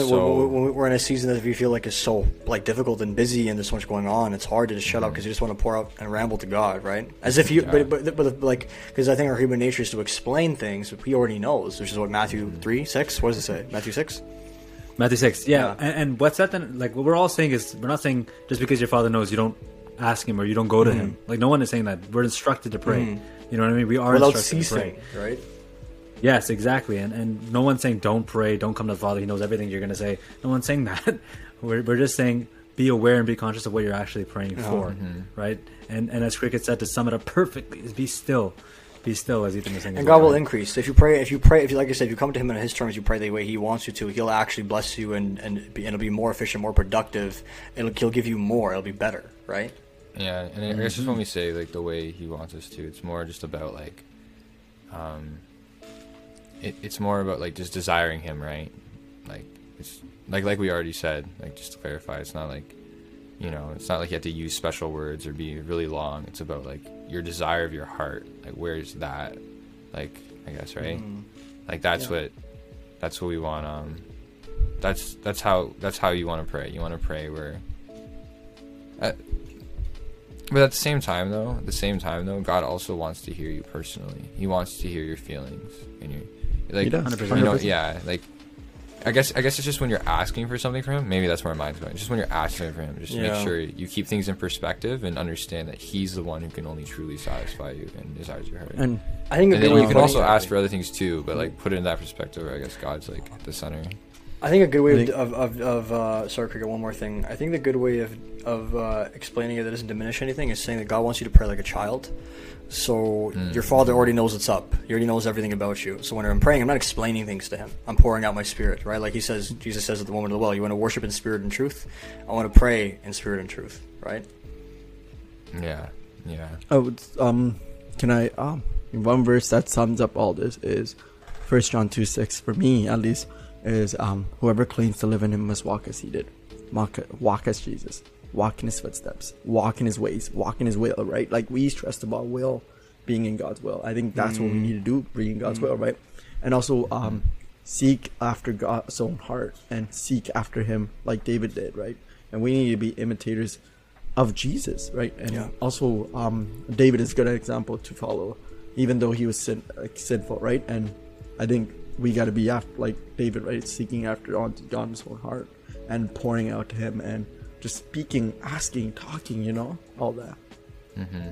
we're in a season that you feel like is so like difficult and busy and there's so much going on, it's hard to just shut up because you just want to pour out and ramble to God, right? As if you, but like, because I think our human nature is to explain things that He already knows, which is what Matthew 3:6. What does it say? Matthew 6. Matthew 6. Yeah, and what's that then? Like, what we're all saying is we're not saying just because your Father knows you don't ask Him or you don't go to Him. Like, no one is saying that. We're instructed to pray. You know what I mean? We are without ceasing, right? Yes, exactly. And no one's saying don't pray, don't come to the Father. He knows everything you're going to say. No one's saying that. We're just saying be aware and be conscious of what you're actually praying for, right? And as Cricket said, to sum it up perfectly, is be still. Be still, as Ethan was saying. And God will increase. If you, like I said, if you come to Him on His terms, you pray the way He wants you to, He'll actually bless you and it'll be more efficient, more productive. He'll give you more. It'll be better, right? Yeah, and it's just when we say like the way He wants us to, it's more just about like It's more about like just desiring Him, right? Like it's like we already said, like just to clarify, it's not like, you know, it's not like you have to use special words or be really long. It's about like your desire of your heart, like where's that, like I guess, right? Mm-hmm. Like that's what we want. That's how you want to pray. You want to pray where. But at the same time, though, God also wants to hear you personally. He wants to hear your feelings and your, like, he does. 100%. You know, yeah, like, I guess it's just when you're asking for something from Him. Maybe that's where my mind's going. Just when you're asking for Him, just make sure you keep things in perspective and understand that He's the one who can only truly satisfy you and desires your heart. And I think and then you can also ask for other things too, but like put it in that perspective. Where I guess God's like at the center. I think a good way sorry, Cricket, one more thing. I think the good way of explaining it that doesn't diminish anything is saying that God wants you to pray like a child. So your Father already knows what's up. He already knows everything about you. So when I'm praying, I'm not explaining things to Him. I'm pouring out my spirit, right? Like He says, Jesus says at the woman of the well, you want to worship in spirit and truth? I want to pray in spirit and truth, right? Yeah, yeah. Oh, can I, one verse that sums up all this is 1 John 2:6, for me at least, is whoever claims to live in Him must walk as He did. Walk as Jesus. Walk in His footsteps. Walk in His ways. Walk in His will, right? Like we stressed about will, being in God's will. I think that's what we need to do, being in God's will, right? And also seek after God's own heart and seek after Him like David did, right? And we need to be imitators of Jesus, right? And also David is a good example to follow, even though he was sinful, right? And I think we got to be after, like David, right? Seeking after God's own heart and pouring out to Him and just speaking, asking, talking, you know, all that. Mm-hmm.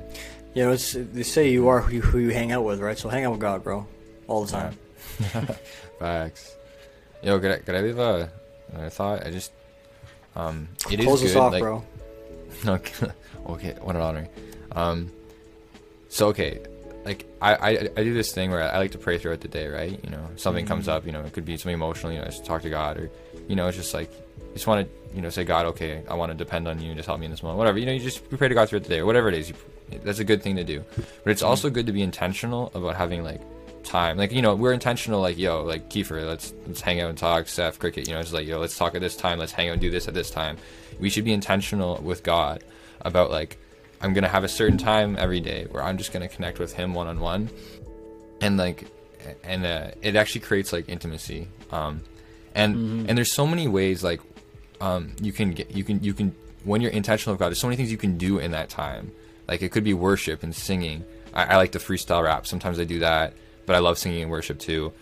You know, it's, they say you are who you hang out with, right? So hang out with God, bro, all the time. Facts. Yo, could I leave a thought? I just, it close is good. Close us off, like, bro. Okay, what an honor. So, okay. Like I do this thing where I like to pray throughout the day, right? You know, something comes up, you know, it could be something emotional, you know, I just talk to God, or, you know, it's just like, I just want to, you know, say, God, okay, I want to depend on You, just help me in this moment, whatever, you know, you pray to God throughout the day, or whatever it is, that's a good thing to do. But it's also good to be intentional about having like time, like, you know, we're intentional, like, yo, like Kiefer, let's hang out and talk, Seth, Cricket, you know, it's like, yo, let's talk at this time, let's hang out and do this at this time. We should be intentional with God about like, I'm going to have a certain time every day where I'm just going to connect with Him one-on-one. And like, and it actually creates like intimacy. And there's so many ways, like, you can, when you're intentional with God, there's so many things you can do in that time. Like it could be worship and singing. I like to freestyle rap. Sometimes I do that, but I love singing and worship too.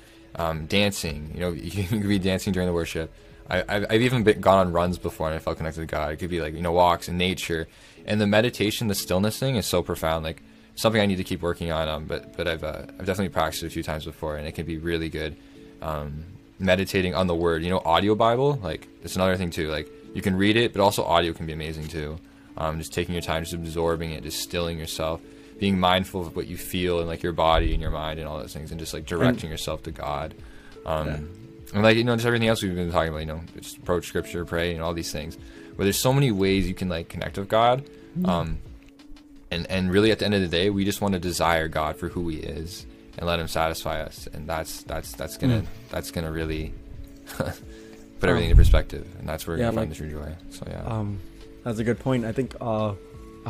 Dancing, you know, you can be dancing during the worship. I've even gone on runs before and I felt connected to God. It could be like, you know, walks in nature. And the meditation, the stillness thing is so profound. Like something I need to keep working on. But I've definitely practiced it a few times before, and it can be really good. Meditating on the Word, you know, audio Bible, like it's another thing too. Like you can read it, but also audio can be amazing too. Just taking your time, just absorbing it, just stilling yourself, being mindful of what you feel and like your body and your mind and all those things, and just like directing yourself to God. And like, you know, just everything else we've been talking about, you know, just approach scripture, pray, and all these things. Where there's so many ways you can like connect with God. And really at the end of the day, we just want to desire God for who He is and let Him satisfy us. And that's gonna really put everything into perspective. And that's where we find the true joy. So that's a good point. I think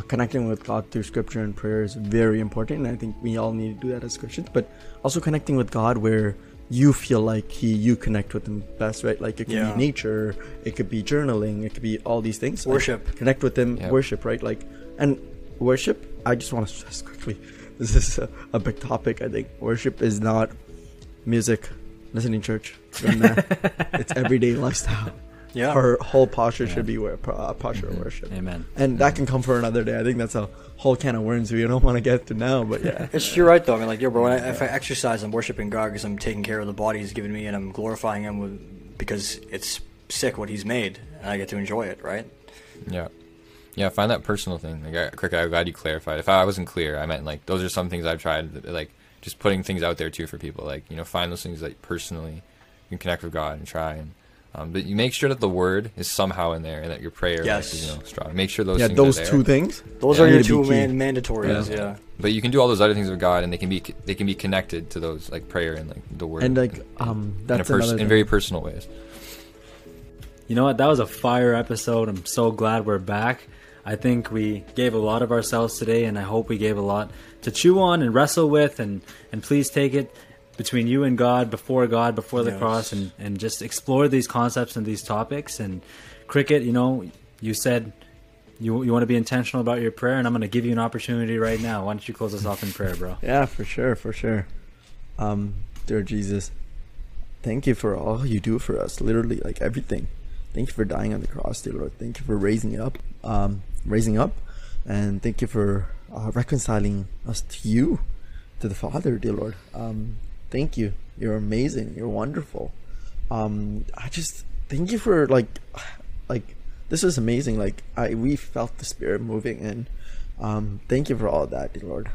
connecting with God through scripture and prayer is very important, and I think we all need to do that as Christians, but also connecting with God where you feel like you connect with Him best, right? Like it could be nature, it could be journaling, it could be all these things. Worship. Like, connect with Him, worship, right? Like, and worship, I just want to stress quickly, this is a big topic, I think. Worship is not music, listening church, it's everyday lifestyle. Yeah. Our whole posture should be a posture of worship. Amen. And that can come for another day. I think that's a whole can of worms we don't want to get to now, but you're right, though. I mean, like, yo, bro, if I exercise, I'm worshiping God because I'm taking care of the body He's given me, and I'm glorifying Him because it's sick what He's made, and I get to enjoy it, right? Yeah. Yeah, find that personal thing. Like, Cricket, I'm glad you clarified. If I wasn't clear, I meant, like, those are some things I've tried, that, like, just putting things out there, too, for people. Like, you know, find those things, like, personally. You can connect with God and try and But you make sure that the word is somehow in there and that your prayer is strong. Make sure those things are there. Those two things? Those are your two mandatories, yeah. But you can do all those other things with God, and they can be connected to those, like prayer and like the word. And like that's in very personal ways. You know what? That was a fire episode. I'm so glad we're back. I think we gave a lot of ourselves today, and I hope we gave a lot to chew on and wrestle with, and please take it between you and God, before the cross, and just explore these concepts and these topics. And Cricket, you know, you said you want to be intentional about your prayer, and I'm going to give you an opportunity right now. Why don't you close us off in prayer, bro? Yeah, for sure. Dear Jesus, thank you for all you do for us, literally, like everything. Thank you for dying on the cross, dear Lord. Thank you for raising up, and thank you for reconciling us to you, to the Father, dear Lord. Thank you. You're amazing. You're wonderful. I just thank you for like this is amazing. Like we felt the Spirit moving, and thank you for all of that, dear Lord.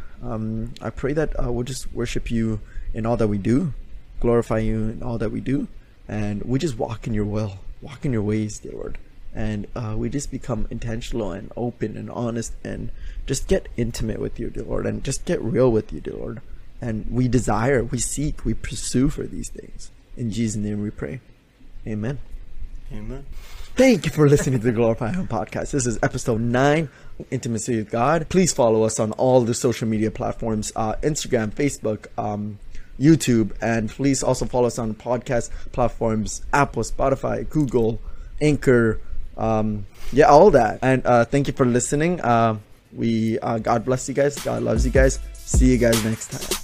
I pray that we'll just worship you in all that we do, glorify you in all that we do, and we just walk in your will, walk in your ways, dear Lord, and we just become intentional and open and honest, and just get intimate with you, dear Lord, and just get real with you, dear Lord. And we desire, we seek, we pursue for these things. In Jesus' name we pray. Amen. Amen. Thank you for listening to the Glorify Him podcast. This is episode 9, Intimacy with God. Please follow us on all the social media platforms, Instagram, Facebook, YouTube. And please also follow us on podcast platforms, Apple, Spotify, Google, Anchor. All that. And thank you for listening. God bless you guys. God loves you guys. See you guys next time.